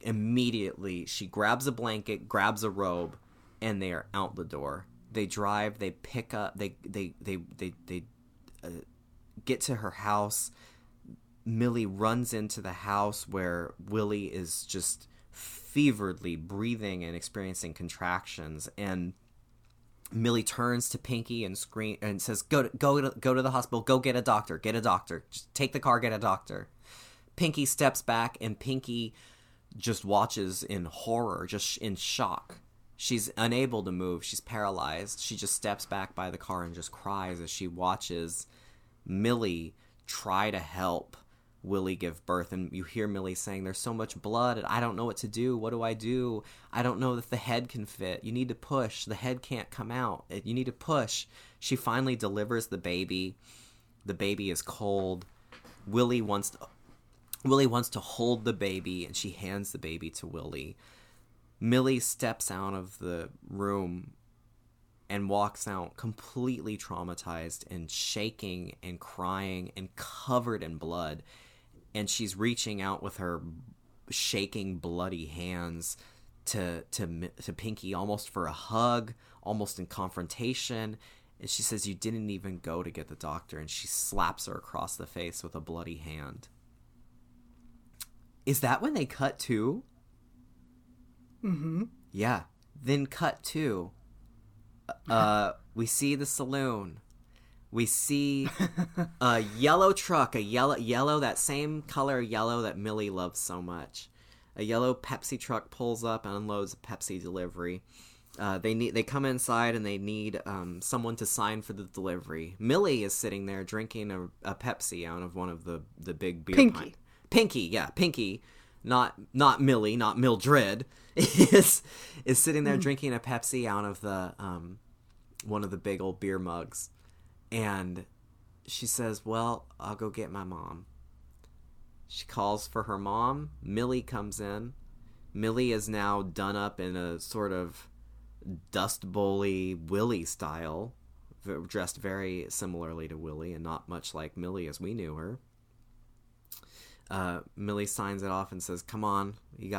immediately, she grabs a blanket, grabs a robe, and they are out the door. They drive. They pick up. They get to her house. Millie runs into the house where Willie is just feveredly breathing and experiencing contractions, and Millie turns to Pinky and screams and says, go to the hospital, go get a doctor, just take the car, get a doctor. Pinky steps back, and Pinky just watches in horror, just in shock. She's unable to move. She's paralyzed. She just steps back by the car and just cries as she watches Millie try to help Willie give birth. And you hear Millie saying, "There's so much blood, and I don't know what to do. What do I do? I don't know if the head can fit. You need to push. The head can't come out. You need to push." She finally delivers the baby. The baby is cold. Willie wants to hold the baby, and she hands the baby to Willie. Millie steps out of the room and walks out completely traumatized and shaking and crying and covered in blood. And she's reaching out with her shaking, bloody hands to Pinky, almost for a hug, almost in confrontation. And she says, "You didn't even go to get the doctor." And she slaps her across the face with a bloody hand. Is that when they cut to? Mm-hmm. Yeah. Then cut to, we see the saloon. we see a yellow truck, a yellow, that same color yellow that Millie loves so much. A yellow Pepsi truck pulls up and unloads a Pepsi delivery. They come inside and they need someone to sign for the delivery. Millie is sitting there drinking a Pepsi out of one of the big beer pinky. Pint. Pinky, not Millie, not Mildred, is sitting there drinking a Pepsi out of the one of the big old beer mugs. And she says, well, I'll go get my mom. She calls for her mom. Millie comes in. Millie is now done up in a sort of Dust Bowl-y Willie style, dressed very similarly to Willie and not much like Millie as we knew her. Millie signs it off and says, come on, I'm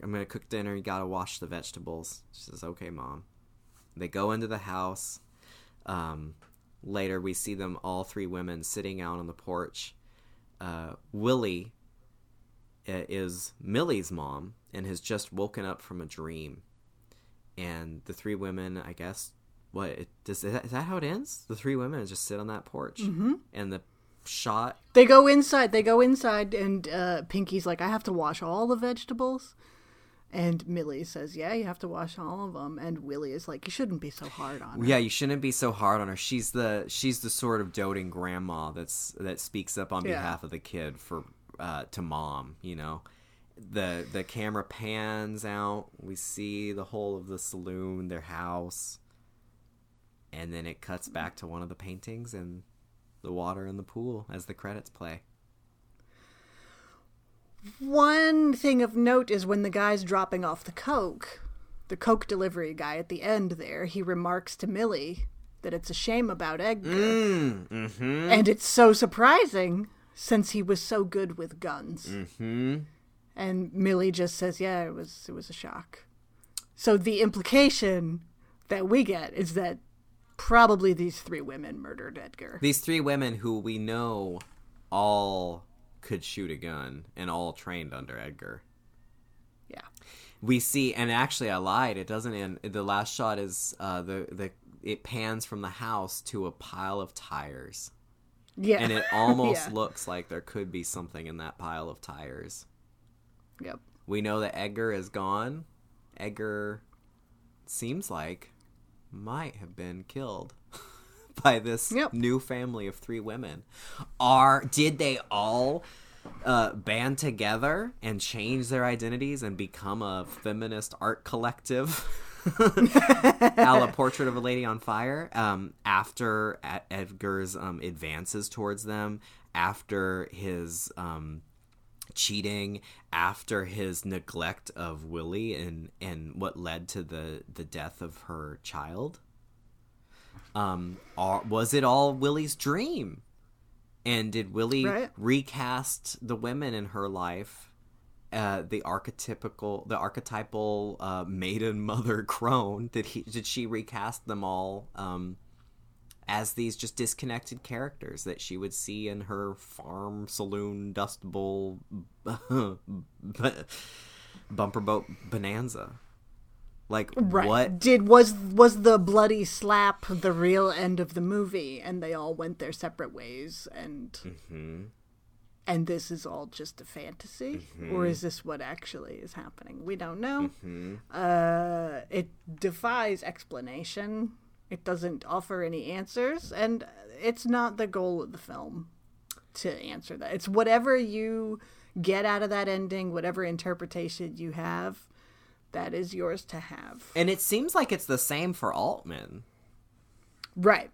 gonna cook dinner, you gotta wash the vegetables. She says, okay, mom. They go into the house. Later we see them, all three women, sitting out on the porch. Willie is Millie's mom and has just woken up from a dream. And the three women, I guess, is that how it ends? The three women just sit on that porch. Mm-hmm. And the shot... They go inside and Pinky's like, I have to wash all the vegetables. And Millie says, yeah, you have to wash all of them. And Willie is like, you shouldn't be so hard on her. Yeah, you shouldn't be so hard on her. She's the sort of doting grandma that speaks up on behalf of the kid to mom, you know. The camera pans out. We see the whole of the saloon, their house. And then it cuts back to one of the paintings and the water in the pool as the credits play. One thing of note is when the guy's dropping off the Coke delivery guy at the end there, he remarks to Millie that it's a shame about Edgar. Mm-hmm. And it's so surprising since he was so good with guns. Mm-hmm. And Millie just says, yeah, it was a shock. So the implication that we get is that probably these three women murdered Edgar. These three women who we know all could shoot a gun and all trained under Edgar. Yeah. We see, and actually I lied, it doesn't end. The last shot is it pans from the house to a pile of tires. Yeah. And it almost looks like there could be something in that pile of tires. Yep. We know that Edgar is gone. Edgar seems like might have been killed by this new family of three women. Did they all band together and change their identities and become a feminist art collective a la Portrait of a Lady on Fire, after Edgar's advances towards them, after his cheating, after his neglect of Willie and what led to the death of her child? Was it all Willie's dream? And did Willie recast the women in her life, the archetypal maiden mother crone? Did she recast them all as these just disconnected characters that she would see in her farm saloon Dust Bowl bumper boat bonanza? Like, what was the bloody slap the real end of the movie, and they all went their separate ways, and and this is all just a fantasy, or is this what actually is happening? We don't know. It defies explanation. It doesn't offer any answers, and it's not the goal of the film to answer that. It's whatever you get out of that ending, whatever interpretation you have, that is yours to have. And it seems like it's the same for Altman. Right.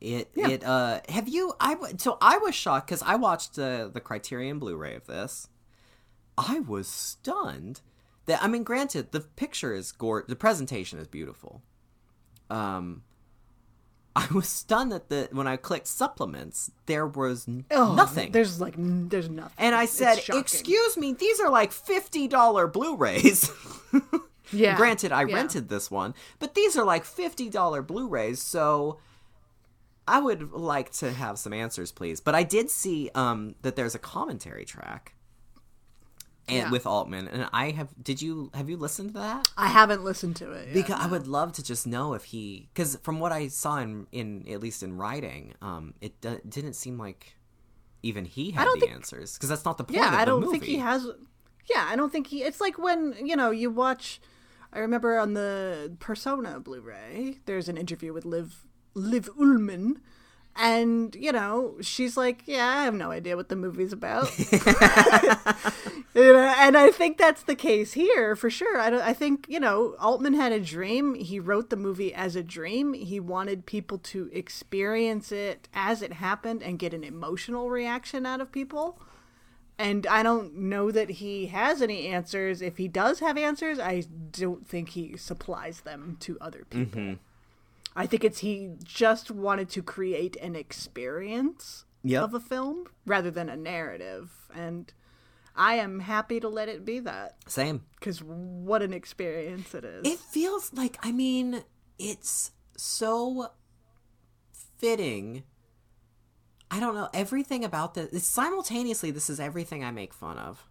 So I was shocked because I watched the Criterion Blu-ray of this. I was stunned that, I mean, granted, the picture is gorgeous. The presentation is beautiful. I was stunned that when I clicked supplements, there was nothing. There's nothing. And I said, excuse me, these are like $50 Blu-rays. Yeah. Granted, I rented this one, but these are like $50 Blu-rays, so I would like to have some answers, please. But I did see that there's a commentary track and with Altman. And I have, have you listened to that? I haven't listened to it yet. Because I would love to just know if he, because from what I saw in at least in writing, it didn't seem like even he had the answers, because that's not the point of the movie. Yeah, I don't think he has. Yeah, I don't think he, it's like when, you know, you watch, I remember on the Persona Blu-ray, there's an interview with Liv Ullman. And, you know, she's like, yeah, I have no idea what the movie's about. You know, and I think that's the case here for sure. I think, you know, Altman had a dream. He wrote the movie as a dream. He wanted people to experience it as it happened and get an emotional reaction out of people. And I don't know that he has any answers. If he does have answers, I don't think he supplies them to other people. Mm-hmm. I think he just wanted to create an experience of a film rather than a narrative. And I am happy to let it be that. Same. Because what an experience it is. It feels like, I mean, it's so fitting. I don't know, everything about this. It's simultaneously, this is everything I make fun of.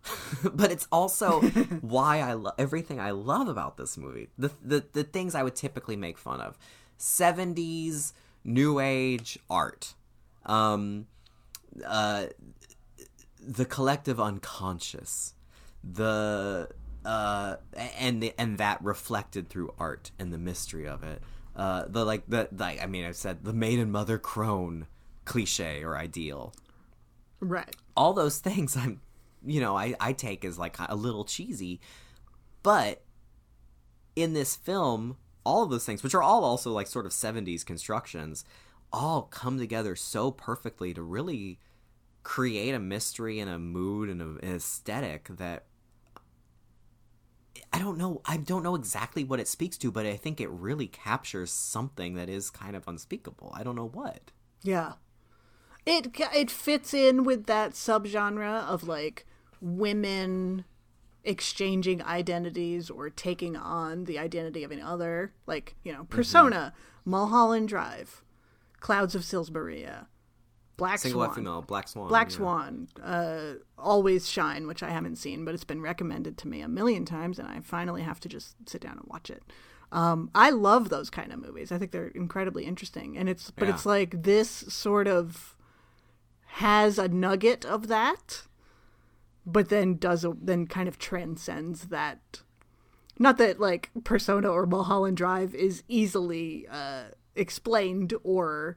But it's also why I love everything I love about this movie. The things I would typically make fun of. 70s new age art, the collective unconscious, and that reflected through art and the mystery of it. I've said the maid and mother crone cliche or ideal, right? All those things I take as like a little cheesy, but in this film, all of those things, which are all also like sort of 70s constructions, all come together so perfectly to really create a mystery and a mood and an aesthetic that I don't know exactly what it speaks to, but I think it really captures something that is kind of unspeakable. I don't know what. Yeah. It fits in with that subgenre of like women exchanging identities or taking on the identity of another, like, you know, Persona, Mulholland Drive, Clouds of Sils Maria, Black Swan, Always Shine, which I haven't seen, but it's been recommended to me a million times, and I finally have to just sit down and watch it. I love those kind of movies. I think they're incredibly interesting, and it's like this sort of has a nugget of that. But then kind of transcends that. Not that like Persona or Mulholland Drive is easily explained or,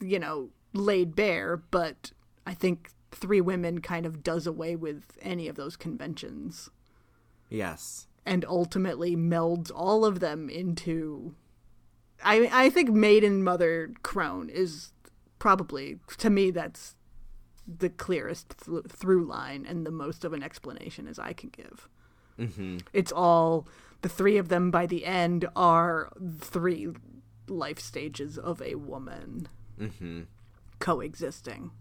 you know, laid bare, but I think Three Women kind of does away with any of those conventions. Yes. And ultimately melds all of them into. I think Maid and Mother Crone is probably, to me, that's the clearest through line and the most of an explanation as I can give. Mm-hmm. It's all the three of them by the end are three life stages of a woman coexisting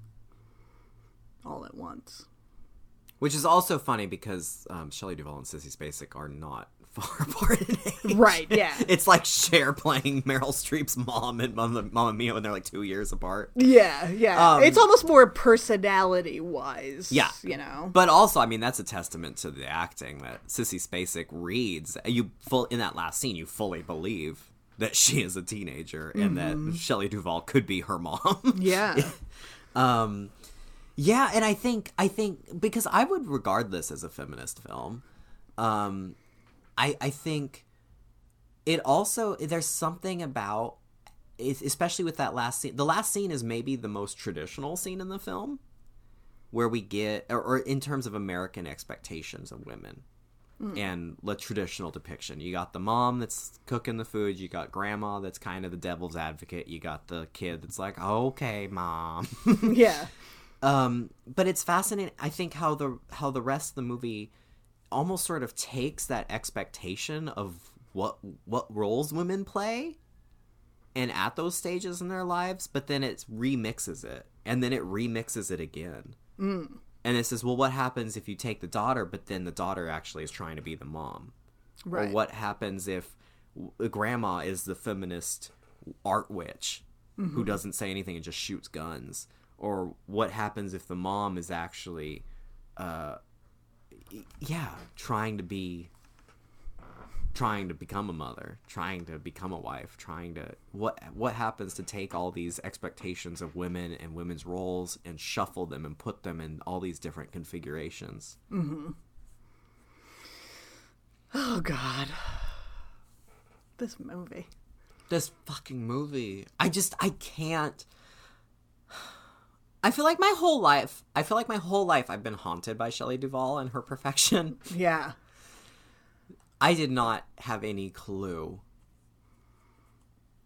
all at once. Which is also funny because Shelley Duvall and Sissy Spacek are not far apart in age. Right, yeah. It's like Cher playing Meryl Streep's mom and Mamma Mia when they're like 2 years apart. Yeah, yeah. It's almost more personality-wise, yeah, you know. But also, I mean, that's a testament to the acting that Sissy Spacek reads. In that last scene, you fully believe that she is a teenager and that Shelley Duvall could be her mom. Yeah. Yeah, and I think because I would regard this as a feminist film, I think it also, there's something about, especially with that last scene. The last scene is maybe the most traditional scene in the film, where we get, or in terms of American expectations of women and the traditional depiction. You got the mom that's cooking the food. You got grandma that's kind of the devil's advocate. You got the kid that's like, okay, mom. Yeah. But it's fascinating, I think, how the rest of the movie almost sort of takes that expectation of what roles women play and at those stages in their lives, but then it remixes it, and then it remixes it again. And it says, well, what happens if you take the daughter, but then the daughter actually is trying to be the mom? Right. Or what happens if grandma is the feminist art witch who doesn't say anything and just shoots guns? Or what happens if the mom is actually yeah, trying to become a mother, trying to become a wife, trying to what happens to take all these expectations of women and women's roles and shuffle them and put them in all these different configurations. Mm-hmm. Oh God, this fucking movie. I feel like my whole life I've been haunted by Shelley Duvall and her perfection. Yeah. I did not have any clue.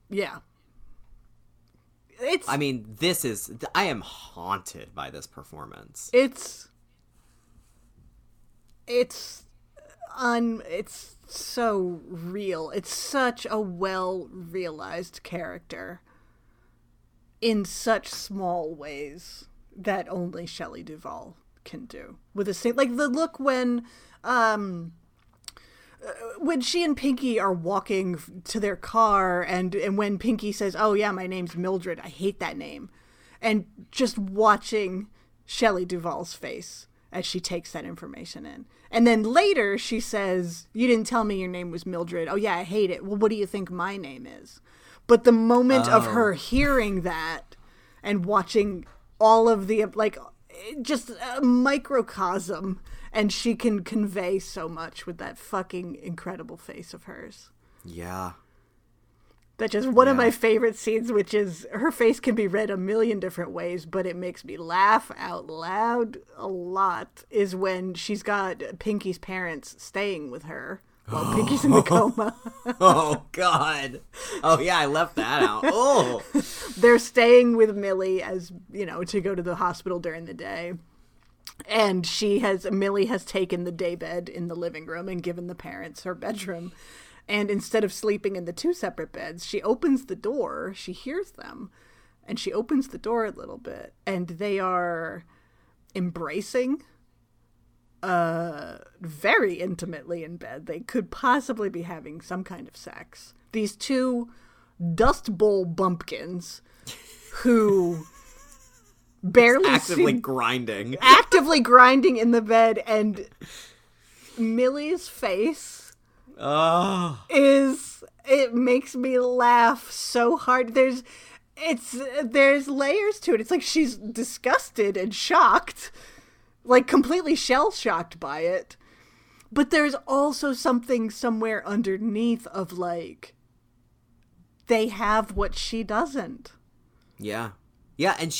Yeah. I am haunted by this performance. It's so real. It's such a well-realized character in such small ways that only Shelley Duvall can do. With the same, like the look when she and Pinky are walking to their car and when Pinky says, oh yeah, my name's Mildred, I hate that name. And just watching Shelley Duvall's face as she takes that information in. And then later she says, you didn't tell me your name was Mildred. Oh yeah, I hate it. Well, what do you think my name is? But the moment of her hearing that and watching all of the, like, just a microcosm, and she can convey so much with that fucking incredible face of hers. Yeah. That's just one of my favorite scenes, which is her face can be read a million different ways, but it makes me laugh out loud a lot, is when she's got Pinky's parents staying with her while Pinky's in the coma. Oh, God. Oh, yeah, I left that out. Oh. They're staying with Millie as, you know, to go to the hospital during the day. And Millie has taken the daybed in the living room and given the parents her bedroom. And instead of sleeping in the two separate beds, she opens the door. She hears them. And she opens the door a little bit. And they are embracing very intimately in bed. They could possibly be having some kind of sex. These two Dust Bowl bumpkins who... actively grinding in the bed, and Millie's face it makes me laugh so hard. There's layers to it. It's like she's disgusted and shocked, like completely shell-shocked by it, but there's also something somewhere underneath of like they have what she doesn't. Yeah, and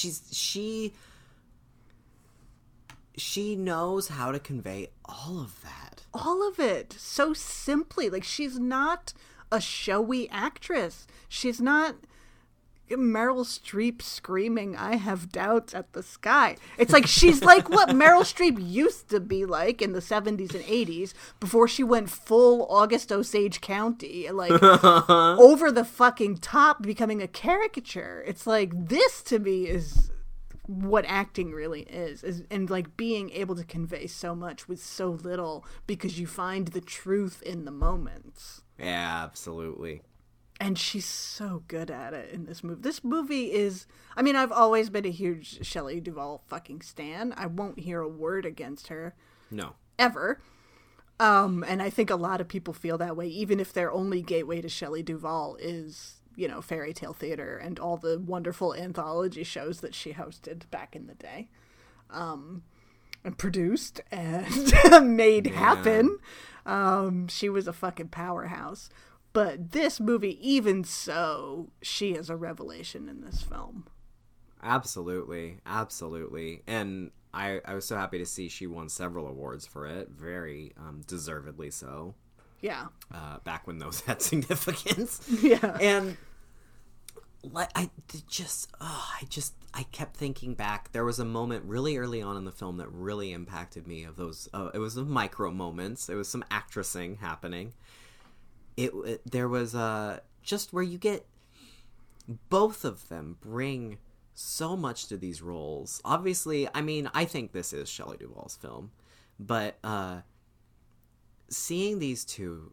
she knows how to convey all of that. All of it. So simply. Like, she's not a showy actress. She's not Meryl Streep screaming, I have doubts at the sky. It's like she's like what Meryl Streep used to be like in the 70s and 80s before she went full August Osage County, like over the fucking top, becoming a caricature. It's like this to me is what acting really is, and like being able to convey so much with so little because you find the truth in the moments. Yeah, absolutely. And she's so good at it in this movie. This movie is... I mean, I've always been a huge Shelley Duvall fucking stan. I won't hear a word against her. No. Ever. And I think a lot of people feel that way, even if their only gateway to Shelley Duvall is, you know, fairy tale theater and all the wonderful anthology shows that she hosted back in the day. And produced and made happen. She was a fucking powerhouse. But this movie, even so, she is a revelation in this film. Absolutely. Absolutely. And I was so happy to see she won several awards for it. Very deservedly so. Yeah. Back when those had significance. Yeah. And I kept thinking back. There was a moment really early on in the film that really impacted me of those. It was the micro moments. It was some actressing happening. There was just where you get both of them bring so much to these roles. Obviously, I mean, I think this is Shelley Duvall's film, but seeing these two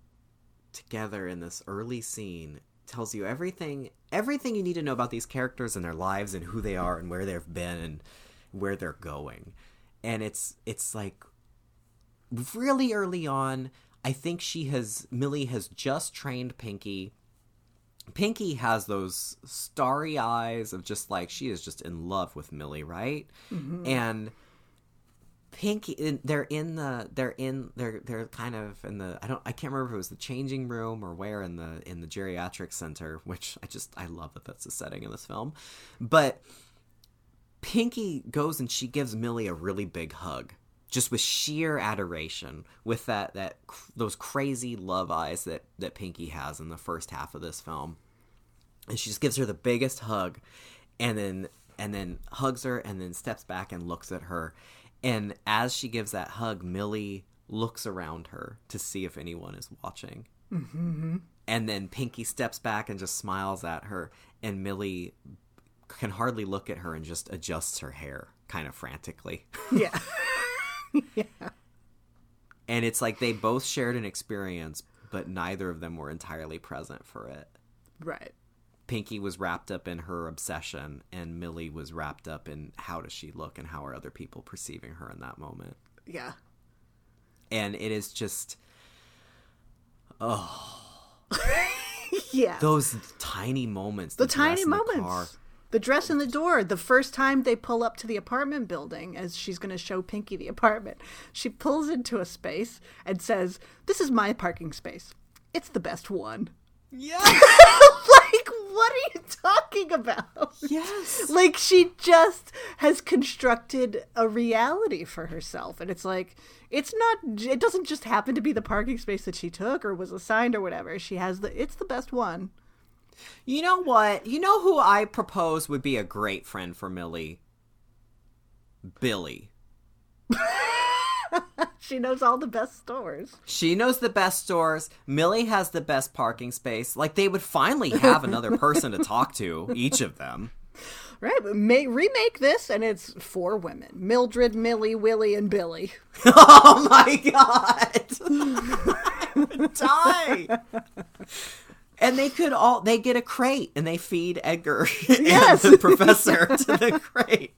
together in this early scene tells you everything you need to know about these characters and their lives and who they are and where they've been and where they're going. And it's like, really early on, I think Millie has just trained Pinky. Pinky has those starry eyes of just like, she is just in love with Millie, right? Mm-hmm. And Pinky, they're kind of in the I can't remember if it was the changing room or where in the geriatric center, which I love that that's the setting in this film. But Pinky goes and she gives Millie a really big hug, just with sheer adoration, with those crazy love eyes that Pinky has in the first half of this film, and she just gives her the biggest hug, and then hugs her, and then steps back and looks at her. And as she gives that hug, Millie looks around her to see if anyone is watching. Mm-hmm. And then Pinky steps back and just smiles at her. And Millie can hardly look at her and just adjusts her hair kind of frantically. Yeah. Yeah. And it's like they both shared an experience, but neither of them were entirely present for it. Right. Pinky was wrapped up in her obsession, and Millie was wrapped up in how does she look and how are other people perceiving her in that moment. Yeah. And it is just... Oh. Yeah. Those tiny moments. The car. The dress in the door. The first time they pull up to the apartment building, as she's going to show Pinky the apartment, she pulls into a space and says, "This is my parking space. It's the best one." Yeah. Like, what are you talking about? Yes. Like, she just has constructed a reality for herself. And it's like, it doesn't just happen to be the parking space that she took or was assigned or whatever. She has it's the best one. You know what? You know who I propose would be a great friend for Millie? Billy. She knows all the best stores. She knows the best stores. Millie has the best parking space. Like, they would finally have another person to talk to, each of them. Right. Remake this, and it's 4 women. Mildred, Millie, Willie, and Billy. Oh, my God. I would die. And they get a crate, and they feed Edgar and the professor to the crate.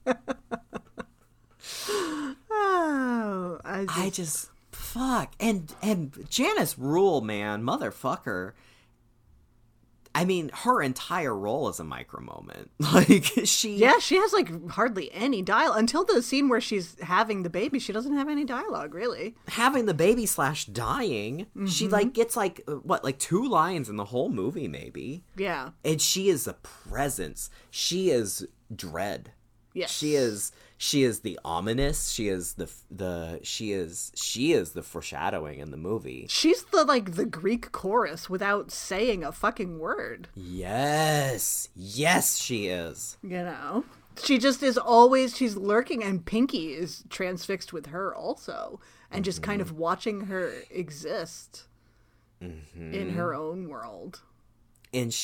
Oh, I just fuck. And Janice Rule, man, motherfucker. I mean, her entire role is a micro moment. Like, she has like hardly any dialogue until the scene where she's having the baby. She doesn't have any dialogue, really. Having the baby / dying, mm-hmm. She like gets like what, like 2 lines in the whole movie, maybe. Yeah. And she is a presence. She is dread. Yes. She is the ominous. She is the foreshadowing in the movie. She's the like the Greek chorus without saying a fucking word. Yes. Yes, she is. You know. She just is always, she's lurking, and Pinky is transfixed with her also, and just kind of watching her exist in her own world. And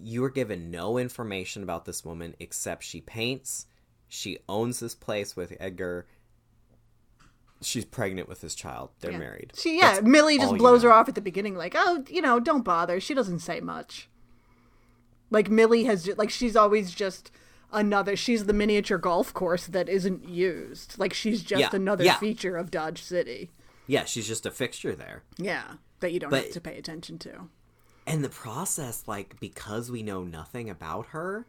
you are given no information about this woman except she paints. She owns this place with Edgar. She's pregnant with his child. They're married. Millie just blows her off at the beginning, like, oh, you know, don't bother. She doesn't say much. Like, Millie has, like, she's always just another, she's the miniature golf course that isn't used. Like, she's just another feature of Dodge City. Yeah, she's just a fixture there. Yeah, that you don't have to pay attention to. And the process, like, because we know nothing about her,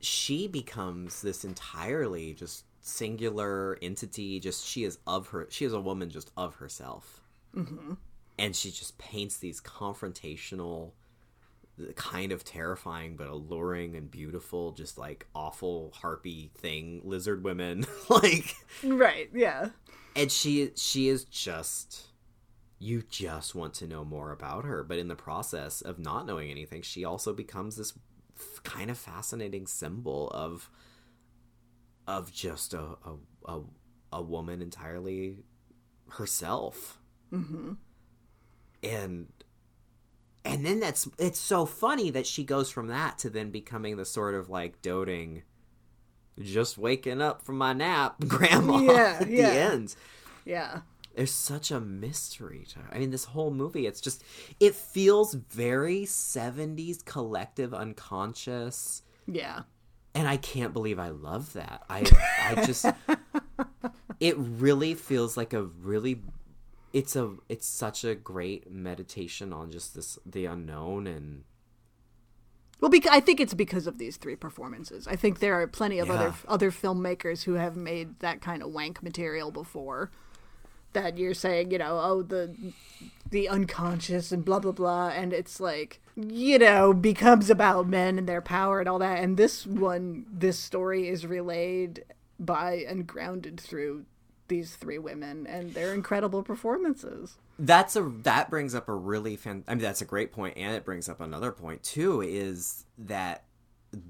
she becomes this entirely just singular entity. Just she is a woman just of herself. Mm-hmm. And she just paints these confrontational, kind of terrifying but alluring and beautiful, just like awful harpy thing, lizard women. Like, right, yeah. And she is just... You just want to know more about her. But in the process of not knowing anything, she also becomes this kind of fascinating symbol of just a woman entirely herself. Mm-hmm. And then it's so funny that she goes from that to then becoming the sort of like doting, just waking up from my nap, grandma at the end. Yeah. There's such a mystery to her. I mean, this whole movie, it's just, it feels very 70s collective unconscious. Yeah. And I can't believe I love that. I just, it really feels like a really, it's such a great meditation on just the unknown. And well, I think it's because of these three performances. I think there are plenty of other filmmakers who have made that kind of wank material before. That you're saying, you know, oh, the unconscious and blah, blah, blah. And it's like, you know, becomes about men and their power and all that. And this story is relayed by and grounded through these three women and their incredible performances. That brings up a really that's a great point. And it brings up another point, too, is that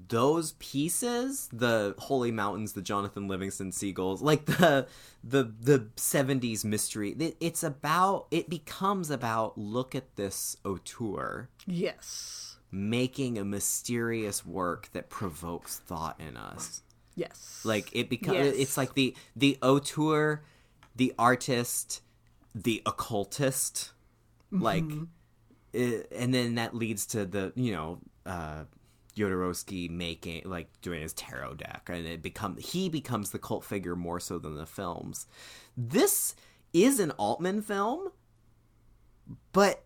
those pieces, the Holy Mountains, the Jonathan Livingston Seagulls, like the 70s mystery, it becomes about look at this auteur, yes, making a mysterious work that provokes thought in us. Yes, like it becomes, yes, it's like the auteur, the artist, the occultist, mm-hmm, like it, and then that leads to the, you know, Jodorowsky making, like, doing his tarot deck, and he becomes the cult figure more so than the films. This is an Altman film, but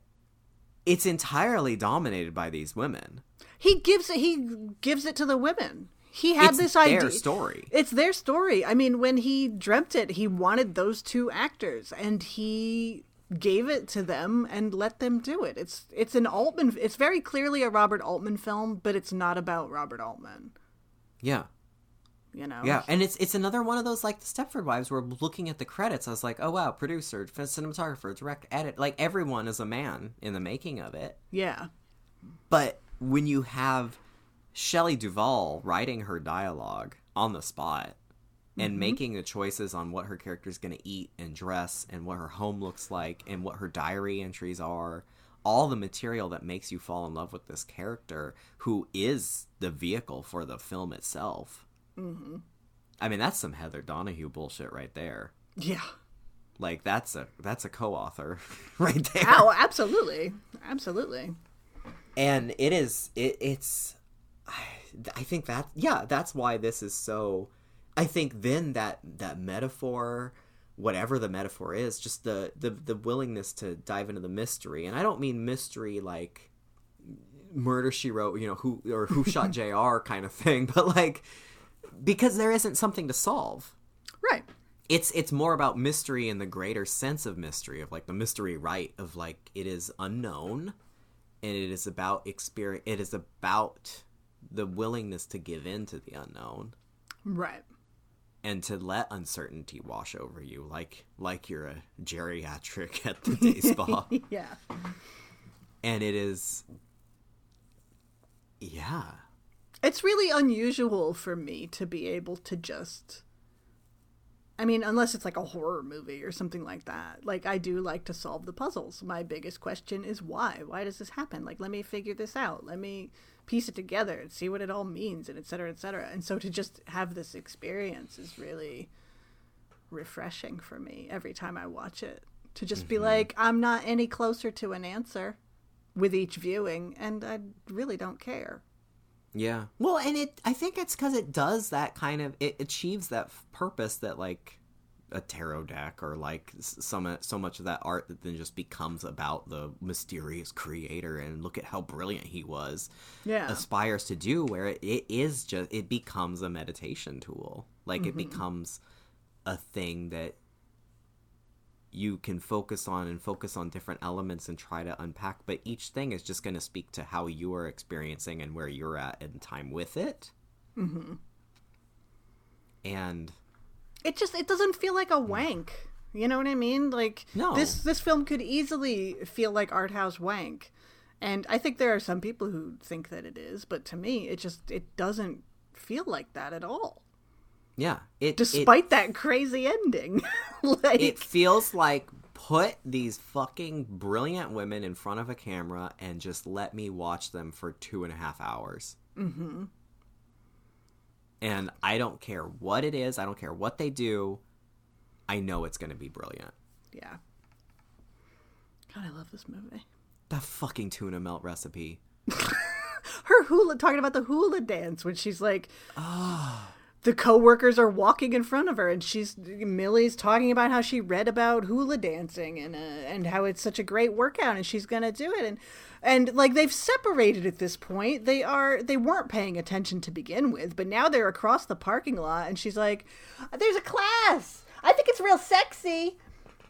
it's entirely dominated by these women. He gives it to the women. He had this idea. It's their story. It's their story. I mean, when he dreamt it, he wanted those two actors, and he gave it to them and let them do it. It's an Altman. It's very clearly a Robert Altman film, but it's not about Robert Altman. Yeah, you know. Yeah, and it's another one of those, like the Stepford Wives, where looking at the credits, I was like, oh wow, producer, cinematographer, direct, edit, like everyone is a man in the making of it. Yeah, but when you have Shelley Duvall writing her dialogue on the spot, and making the choices on what her character is going to eat and dress and what her home looks like and what her diary entries are, all the material that makes you fall in love with this character who is the vehicle for the film itself. Mm-hmm. I mean, that's some Heather Donahue bullshit right there. Yeah. Like, that's a co-author right there. Oh, absolutely. Absolutely. And it is, it's, I think that, yeah, that's why this is so... I think then that metaphor, whatever the metaphor is, just the willingness to dive into the mystery. And I don't mean mystery like Murder, She Wrote, you know, who shot JR kind of thing, but like, because there isn't something to solve. Right. It's more about mystery in the greater sense of mystery, of like the mystery rite of like, it is unknown, and it is about experience. It is about the willingness to give in to the unknown. Right. And to let uncertainty wash over you, like you're a geriatric at the day spa. Yeah. And it is, yeah. It's really unusual for me to be able to just, I mean, unless it's like a horror movie or something like that. Like, I do like to solve the puzzles. My biggest question is why? Why does this happen? Like, let me figure this out. Let me piece it together and see what it all means, and et cetera, et cetera. And so to just have this experience is really refreshing for me every time I watch it, to just be like, I'm not any closer to an answer with each viewing, and I really don't care. Yeah. Well, and I think it's because it does that kind of, it achieves that purpose that like a tarot deck or like so much of that art that then just becomes about the mysterious creator and look at how brilliant he was, yeah, aspires to do, where it is just, it becomes a meditation tool. Like, it becomes a thing that you can focus on different elements and try to unpack, but each thing is just going to speak to how you are experiencing and where you're at in time with it. Mm-hmm. And It doesn't feel like a wank. You know what I mean? Like, no. This film could easily feel like art house wank. And I think there are some people who think that it is, but to me, it doesn't feel like that at all. Yeah. Despite that crazy ending. Like, it feels like, put these fucking brilliant women in front of a camera and just let me watch them for 2.5 hours. Mm-hmm. And I don't care what it is. I don't care what they do. I know it's going to be brilliant. Yeah. God, I love this movie. The fucking tuna melt recipe. Her hula, talking about the hula dance when she's like, oh, the coworkers are walking in front of her, and Millie's talking about how she read about hula dancing and how it's such a great workout, and she's gonna do it. And like, they've separated at this point. They weren't paying attention to begin with, but now they're across the parking lot, and she's like, "There's a class. I think it's real sexy.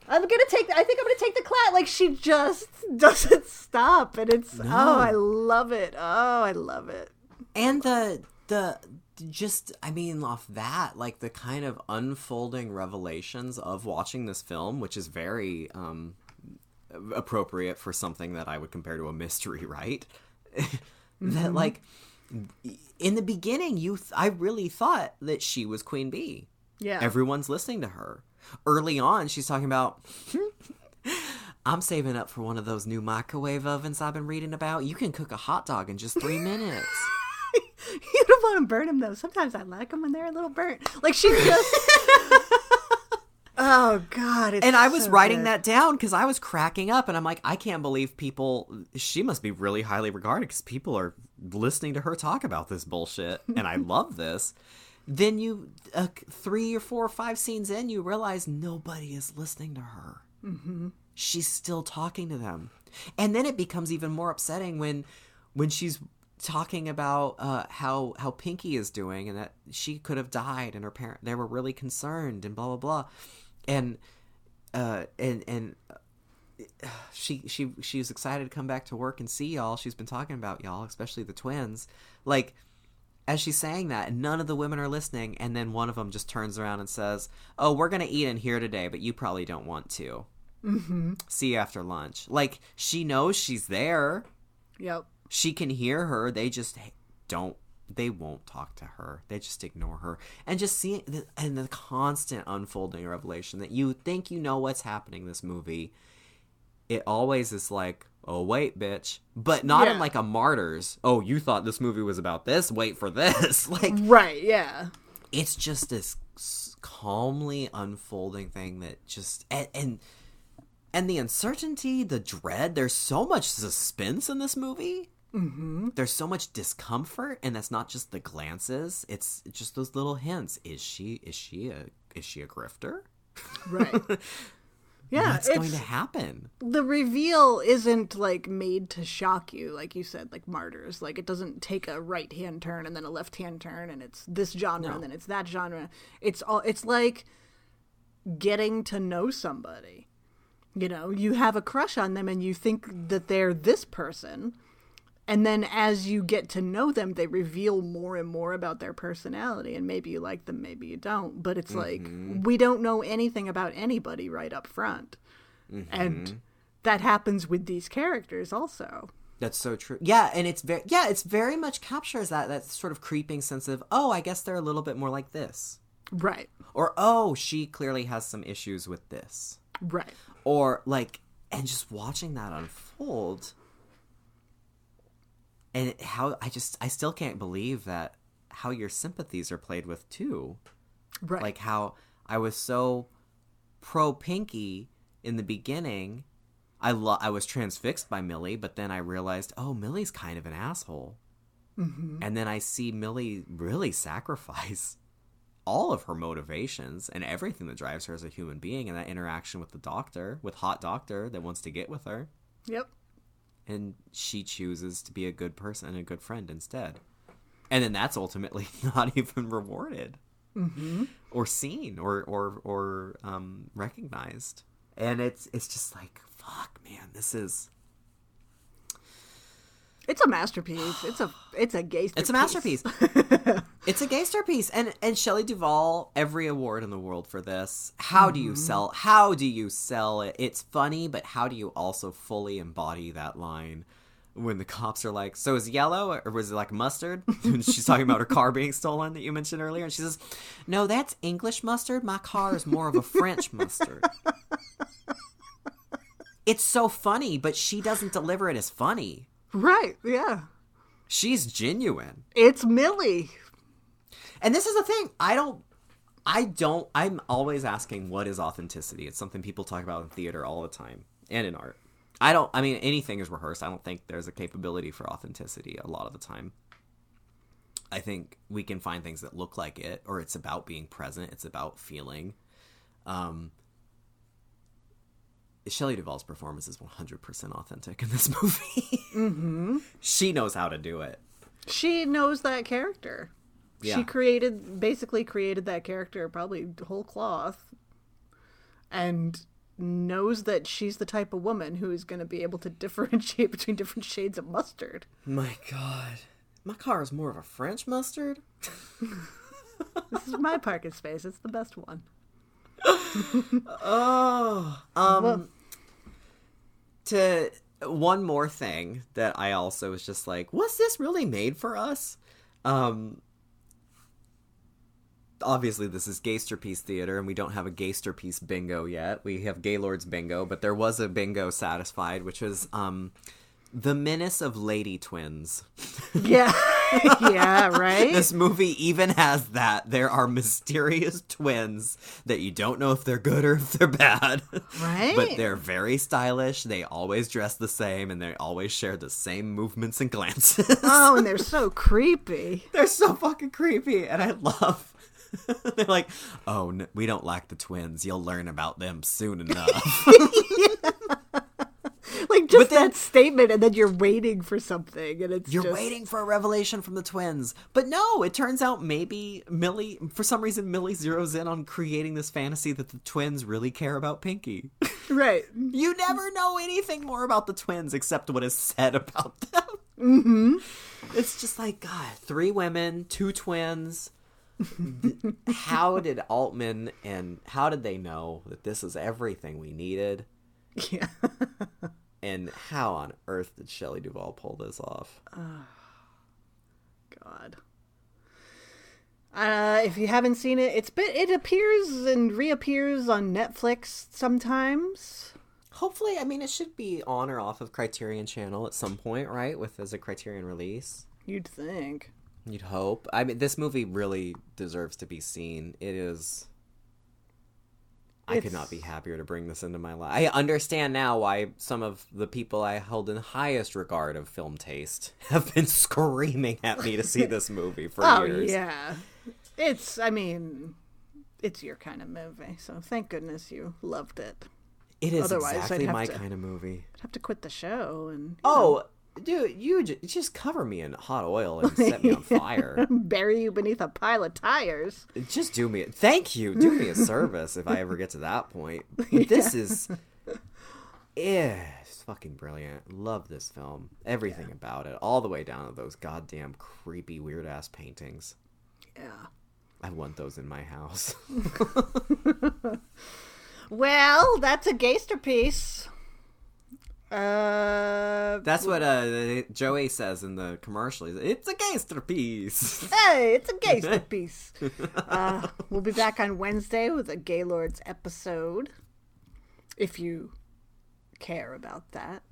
I think I'm gonna take the class." Like, she just doesn't stop, and it's I love it. Oh, I love it. And the kind of unfolding revelations of watching this film, which is very appropriate for something that I would compare to a mystery, right? Mm-hmm. That, like, in the beginning, I really thought that she was Queen Bee. Yeah. Everyone's listening to her. Early on, she's talking about, I'm saving up for one of those new microwave ovens I've been reading about. You can cook a hot dog in just 3 minutes. You don't want to burn them, though. Sometimes I like them when they're a little burnt. Like, she just... Oh, God. It's and I was so writing good. That down because I was cracking up. And I'm like, I can't believe people... She must be really highly regarded because people are listening to her talk about this bullshit. And I love this. Then you... 3 or 4 or 5 scenes in, you realize nobody is listening to her. Mm-hmm. She's still talking to them. And then it becomes even more upsetting when she's... talking about how Pinky is doing and that she could have died and they were really concerned and blah blah blah, and she was excited to come back to work and see y'all. She's been talking about y'all, especially the twins. Like, as she's saying that, none of the women are listening, and then one of them just turns around and says, "Oh, we're gonna eat in here today, but you probably don't want to. Mm-hmm. See you after lunch." Like, she knows she's there. Yep. She can hear her. They just won't talk to her. They just ignore her. And just seeing the constant unfolding revelation that you think you know what's happening in this movie, it always is like, oh, wait, bitch. But not in like a Martyrs. Oh, you thought this movie was about this? Wait for this. Like, right, yeah. It's just this calmly unfolding thing that just... And the uncertainty, the dread, there's so much suspense in this movie. Mm-hmm. There's so much discomfort, and that's not just the glances. It's just those little hints. Is she a grifter? Right. Yeah. What's going to happen? The reveal isn't, like, made to shock you, like you said, like Martyrs. Like, it doesn't take a right-hand turn and then a left-hand turn, and it's this genre and then it's that genre. It's like getting to know somebody. You know, you have a crush on them and you think that they're this person. And then as you get to know them, they reveal more and more about their personality. And maybe you like them, maybe you don't. But it's like, we don't know anything about anybody right up front. Mm-hmm. And that happens with these characters also. That's so true. Yeah, and it's very much captures that sort of creeping sense of, oh, I guess they're a little bit more like this. Right. Or, oh, she clearly has some issues with this. Right. Or, like, and just watching that unfold, and how I still can't believe that how your sympathies are played with too. Right. Like, how I was so pro Pinky in the beginning. I was transfixed by Millie, but then I realized, oh, Millie's kind of an asshole. Mm-hmm. And then I see Millie really sacrifice all of her motivations and everything that drives her as a human being, and that interaction with the doctor, with Hot Doctor, that wants to get with her. Yep. And she chooses to be a good person and a good friend instead. And then that's ultimately not even rewarded, mm-hmm. or seen or recognized. And it's just like, fuck, man, this is... It's a masterpiece. It's a gayster piece. It's a masterpiece. It's a gayster piece. And Shelley Duvall, every award in the world for this. How do you sell? How do you sell it? It's funny, but how do you also fully embody that line when the cops are like, "So is yellow, or was it like mustard?" And she's talking about her car being stolen that you mentioned earlier, and she says, "No, that's English mustard. My car is more of a French mustard." It's so funny, but she doesn't deliver it as funny. Right, yeah. She's genuine. It's Millie. And this is the thing. I'm always asking, what is authenticity? It's something people talk about in theater all the time and in art. Anything is rehearsed. I don't think there's a capability for authenticity a lot of the time. I think we can find things that look like it, or it's about being present. It's about feeling. Shelley Duvall's performance is 100% authentic in this movie. Mm-hmm. She knows how to do it. She knows that character. Yeah. She basically created that character, probably whole cloth, and knows that she's the type of woman who is going to be able to differentiate between different shades of mustard. My God. My car is more of a French mustard. This is my parking space. It's the best one. To one more thing that I also was just like, was this really made for us? Obviously this is Gaysterpiece Theater, and we don't have a Gaysterpiece bingo yet. We have Gaylord's bingo, but there was a bingo satisfied, which was The Menace of Lady Twins. Yeah. Yeah, right? This movie even has that. There are mysterious twins that you don't know if they're good or if they're bad. Right? But they're very stylish. They always dress the same, and they always share the same movements and glances. Oh, and they're so creepy. They're so fucking creepy, and I love... They're like, oh, no, we don't like the twins. You'll learn about them soon enough. Yeah. Like, just that statement, and then you're waiting for something, and it's you're waiting for a revelation from the twins. But no, it turns out maybe Millie, for some reason, Millie zeroes in on creating this fantasy that the twins really care about Pinky. Right. You never know anything more about the twins except what is said about them. Mm-hmm. It's just like, God, 3 women, 2 twins. How did Altman, and how did they know that this is everything we needed? Yeah. And how on earth did Shelley Duvall pull this off? Oh, God. If you haven't seen it, it appears and reappears on Netflix sometimes. Hopefully, I mean, it should be on or off of Criterion Channel at some point, right? As a Criterion release. You'd think. You'd hope. I mean, this movie really deserves to be seen. It is... I could not be happier to bring this into my life. I understand now why some of the people I held in highest regard of film taste have been screaming at me to see this movie for years. Oh, yeah. It's your kind of movie, so thank goodness you loved it. It is. Otherwise, exactly my kind of movie. I'd have to quit the show. Dude, you just cover me in hot oil and set me on fire. Bury you beneath a pile of tires. Just do me... Thank you. Do me a service if I ever get to that point. Yeah. This is... it's fucking brilliant. Love this film. Everything about it. All the way down to those goddamn creepy, weird-ass paintings. Yeah. I want those in my house. Well, that's a Gaysterpiece. That's what Joey says in the commercial. It's a Gaysterpiece. Hey, it's a Gaysterpiece. We'll be back on Wednesday with a Gaylord's episode, if you care about that.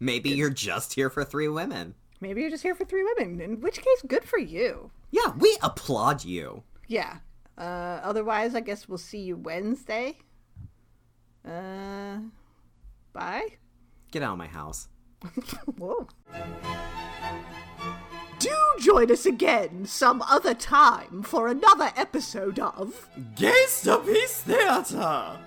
You're just here for 3 women. Maybe you're just here for 3 women, in which case, good for you. Yeah, we applaud you. Yeah. Otherwise, I guess we'll see you Wednesday. Bye. Get out of my house. Whoa. Do join us again some other time for another episode of Gaysterpiece Theater.